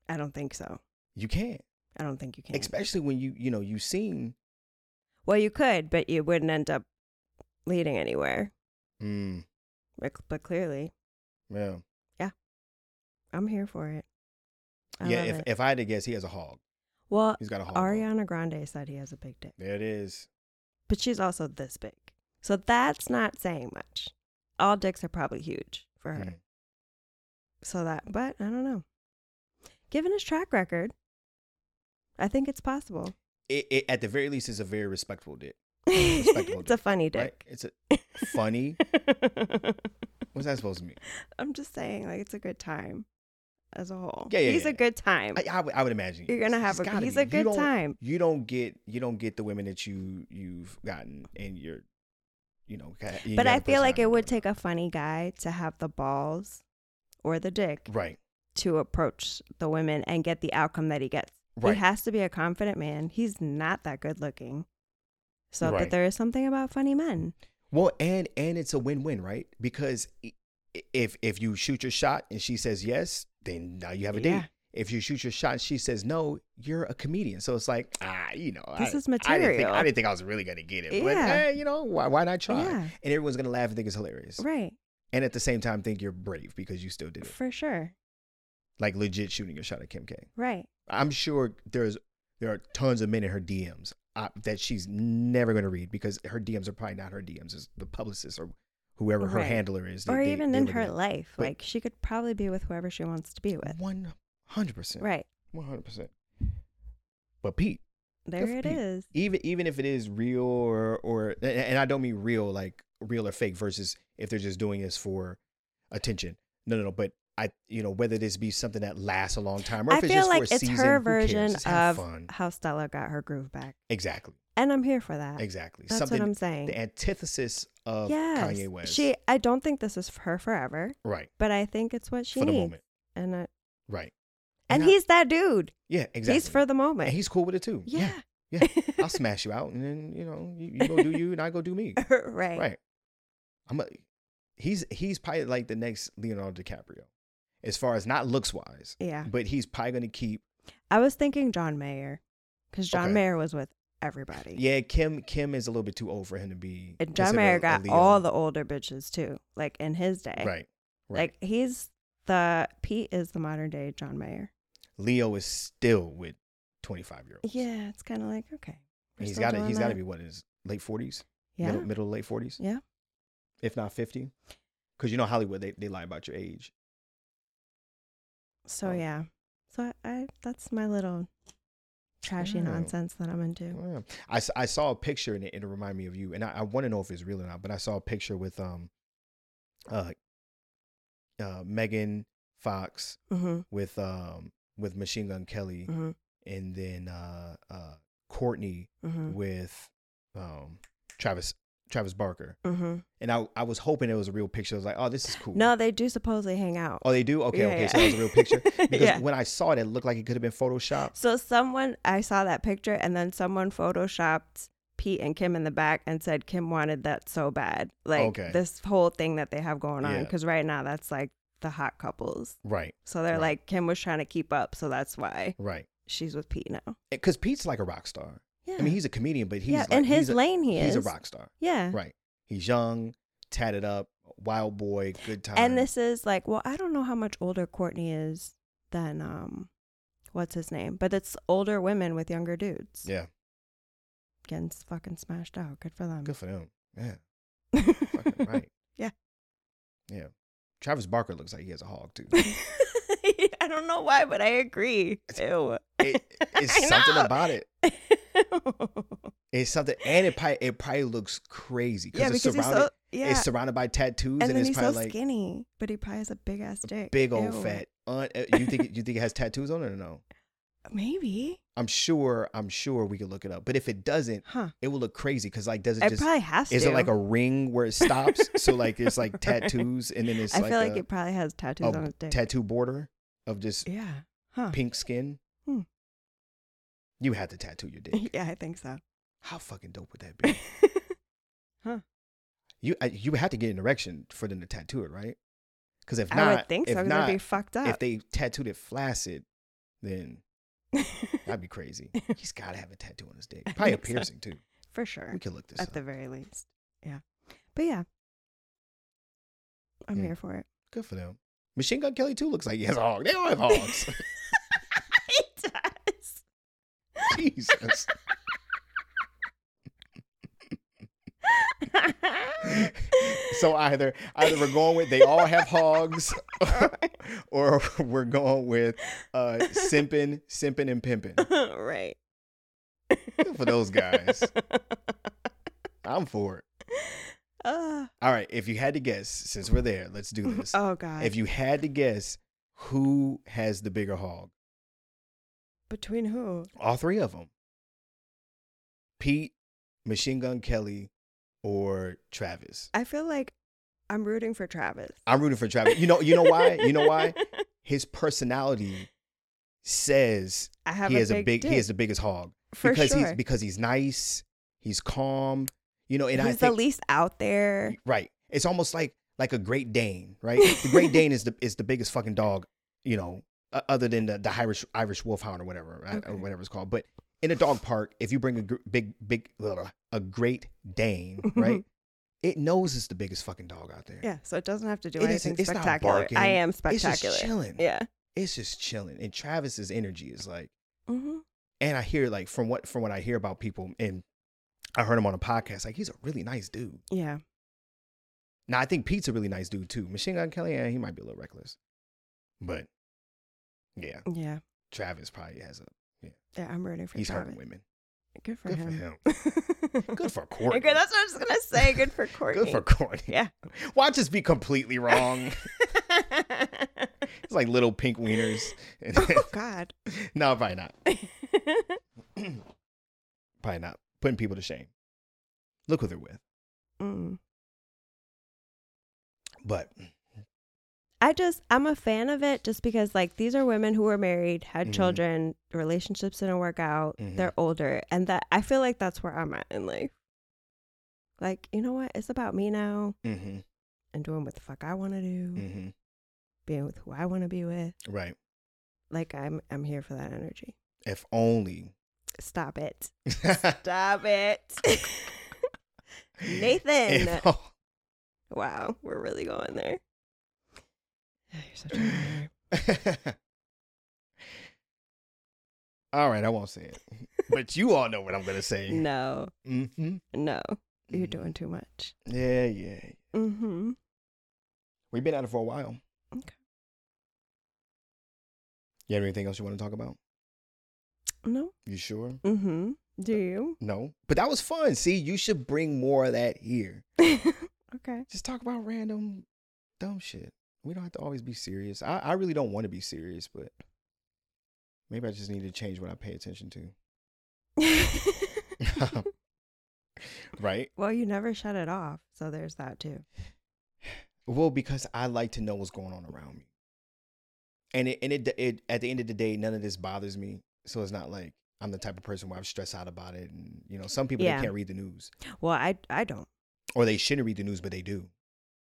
I don't think so. I don't think you can. Especially when you seen. Well, you could, but you wouldn't end up leading anywhere. Mm. But clearly. Yeah. Yeah. I'm here for it. If I had to guess, he has a hog. Well, he's got a hog. Ariana Grande said he has a big dick. There it is. But she's also this big. So that's not saying much. All dicks are probably huge for her. Mm. So but I don't know. Given his track record, I think it's possible. It at the very least, is a very respectful dick. It's a funny dick. Right? It's a funny. What's that supposed to mean? I'm just saying, like, it's a good time as a whole. Yeah, he's a good time. I would imagine. You're going to have he's a good time. You don't get the women that you've gotten and you're. But I feel like it would take a funny guy to have the balls or the dick, right, to approach the women and get the outcome that he gets. Right. He has to be a confident man. He's not that good looking, so right. But there is something about funny men. Well, and it's a win-win, right? Because if you shoot your shot and she says yes, then now you have a date. Yeah. If you shoot your shot and she says no, you're a comedian. So it's like, this is material. I didn't think I was really going to get it. Yeah. But, why not try? Yeah. And everyone's going to laugh and think it's hilarious. Right. And at the same time, think you're brave because you still did it. For sure. Like, legit shooting a shot at Kim K. Right. I'm sure there's There are tons of men in her DMs that she's never going to read, because her DMs are probably not her DMs. It's the publicist or whoever her handler is. Or even in her life. But like, she could probably be with whoever she wants to be with. 100%. Right. 100%. But Pete. There it is. Even if it is real or and I don't mean real, like real or fake versus if they're just doing this for attention. No. But I, whether this be something that lasts a long time or if it's just for a season, I feel like it's her version of how Stella got her groove back. Exactly. And I'm here for that. Exactly. That's what I'm saying. The antithesis of Kanye West. I don't think this is her forever. Right. But I think it's what she needs. For the moment. Right. And he's that dude. Yeah, exactly. He's for the moment. And he's cool with it too. Yeah. I'll smash you out, and then you go do you, and I go do me. Right. He's probably like the next Leonardo DiCaprio, as far as not looks wise. Yeah. But he's probably gonna keep. I was thinking John Mayer, because John Mayer was with everybody. Yeah, Kim is a little bit too old for him to be. And John Mayer got all the older bitches too, like in his day. Right. Like Pete is the modern day John Mayer. Leo is still with 25-year-olds. Yeah, it's kind of like, okay. He's got to be what, in his late 40s? Yeah. Middle to late 40s? Yeah. If not 50? Because Hollywood, they lie about your age. So, yeah. So, I that's my little trashy nonsense that I'm into. Yeah. I saw a picture, and it reminded me of you. And I want to know if it's real or not, but I saw a picture with Megan Fox with Machine Gun Kelly, and then Kourtney with Travis Barker. And I was hoping it was a real picture. I was like, oh, this is cool. No, they do supposedly hang out. Oh, they do? Okay. So that was a real picture? Because when I saw it, it looked like it could have been Photoshopped. So I saw that picture, and then someone Photoshopped Pete and Kim in the back and said Kim wanted that so bad. This whole thing that they have going on, because right now that's like the hot couples. Right. So they're like, Kim was trying to keep up, so that's why. Right. She's with Pete now. Because Pete's like a rock star. Yeah. I mean, he's a comedian, but he's in his lane he's a rock star. Yeah. Right. He's young, tatted up, wild boy, good time. And this is like, well, I don't know how much older Kourtney is than what's his name? But it's older women with younger dudes. Yeah. Getting fucking smashed out. Good for them. Yeah. Fucking right. Yeah. Yeah. Travis Barker looks like he has a hog too. I don't know why, but I agree. It's something about it. It's something, and it probably looks crazy it's surrounded by tattoos, and then it's he's probably so like skinny, but he probably has a big ass dick, big old fat. You think it has tattoos on it or no? Maybe. I'm sure we could look it up. But if it doesn't, it will look crazy. Because like, does it just? It probably has to. Is it like a ring where it stops? So like, it's like tattoos, and then it's. I feel like it probably has tattoos on its dick. Tattoo border of just pink skin. You have to tattoo your dick. Yeah, I think so. How fucking dope would that be? You would have to get an erection for them to tattoo it, right? Because if not, I would think so. Because it'd be fucked up. If they tattooed it flaccid, then. That'd be crazy. He's got to have a tattoo on his dick. Probably a piercing too. For sure. We can look this up. At the very least. Yeah. But yeah. I'm here for it. Good for them. Machine Gun Kelly too looks like he has a hog. They all have hogs. He does. Jesus. So either we're going with they all have hogs, or we're going with simping and pimping. Right. Good for those guys. I'm for it. All right. If you had to guess, since we're there, let's do this. Oh God. If you had to guess, who has the bigger hog? Between who? All three of them. Pete, Machine Gun Kelly, or Travis. I feel like I'm rooting for Travis. You know why? His personality says he has the biggest hog. For because sure. He's nice, he's calm, and he's the least out there. Right. It's almost like a Great Dane, right? The Great Dane is the biggest fucking dog, other than the Irish Wolfhound or whatever, right? Okay. Or whatever it's called. But in a dog park, if you bring a Great Dane, right, it knows it's the biggest fucking dog out there. Yeah, so it doesn't have to do anything spectacular. It's not barking. I am spectacular. It's just chilling. Yeah, it's just chilling. And Travis's energy is like, And I hear, like, from what I hear about people, and I heard him on a podcast, like, he's a really nice dude. Yeah. Now, I think Pete's a really nice dude, too. Machine Gun Kelly, yeah, he might be a little reckless. But, yeah. Yeah. Travis probably has a, yeah. Yeah, I'm rooting for Travis. He's hurting women. Good for him. Good for Kourtney. That's what I was going to say. Good for Kourtney. Good for Kourtney. Yeah. Watch us be completely wrong. It's like little pink wieners. Oh, God. No, probably not. Probably not. Putting people to shame. Look who they're with. Mm. But I'm a fan of it just because, like, these are women who were married, had children, relationships didn't work out, they're older, and that I feel like that's where I'm at in life. Like, you know what? It's about me now and doing what the fuck I want to do, being with who I want to be with. Right. Like, I'm here for that energy. If only. Stop it. Stop it. Nathan. Wow, we're really going there. You're such a liar. All right, I won't say it. But you all know what I'm going to say. No. No. You're doing too much. Yeah. We've been at it for a while. Okay. You have anything else you want to talk about? No. You sure? Do you? No. But that was fun. See, you should bring more of that here. Okay. Just talk about random dumb shit. We don't have to always be serious. I really don't want to be serious, but maybe I just need to change what I pay attention to. Right? Well, you never shut it off, so there's that too. Well, because I like to know what's going on around me. And it at the end of the day, none of this bothers me. So it's not like I'm the type of person where I'm stressed out about it. And, you know, some people they can't read the news. Well, I don't. Or they shouldn't read the news, but they do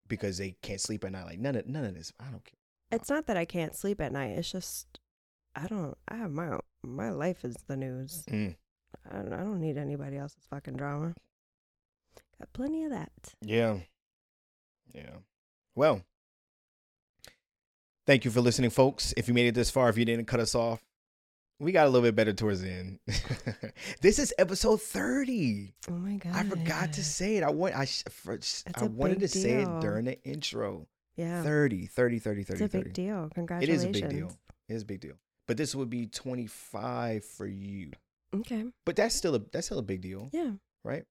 because they can't sleep at night. Like, none of this. I don't care. It's not that I can't sleep at night. It's just I have my life is the news. I don't need anybody else's fucking drama. Got plenty of that. Yeah. Well, thank you for listening, folks. If you made it this far, if you didn't cut us off, we got a little bit better towards the end. This is episode 30. Oh my God. I forgot to say it. I wanted to say it during the intro. Yeah. 30. It's a big deal. Congratulations. It is a big deal. But this would be 25 for you. Okay. But that's still a big deal. Yeah. Right?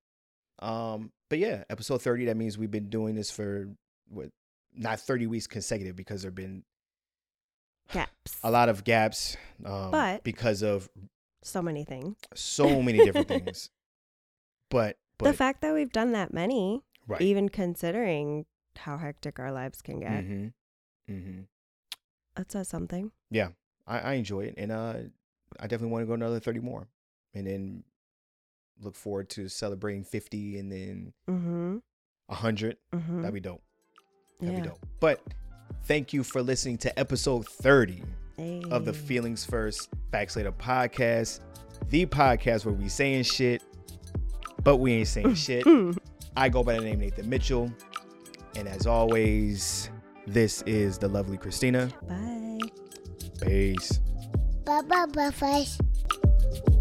But yeah, episode 30, that means we've been doing this for not 30 weeks consecutive because there've been gaps. A lot of gaps, but because of so many things. So many different things. But the fact that we've done that many, right, even considering how hectic our lives can get, that says something. Yeah, I enjoy it. And I definitely want to go another 30 more. And then look forward to celebrating 50 and then 100. That'd be dope. But thank you for listening to episode 30 of the Feelings First Facts Later podcast, the podcast where we saying shit, but we ain't saying shit. I go by the name Nathan Mitchell. And as always, this is the lovely Christina. Bye. Peace. Bye-bye, bye-bye.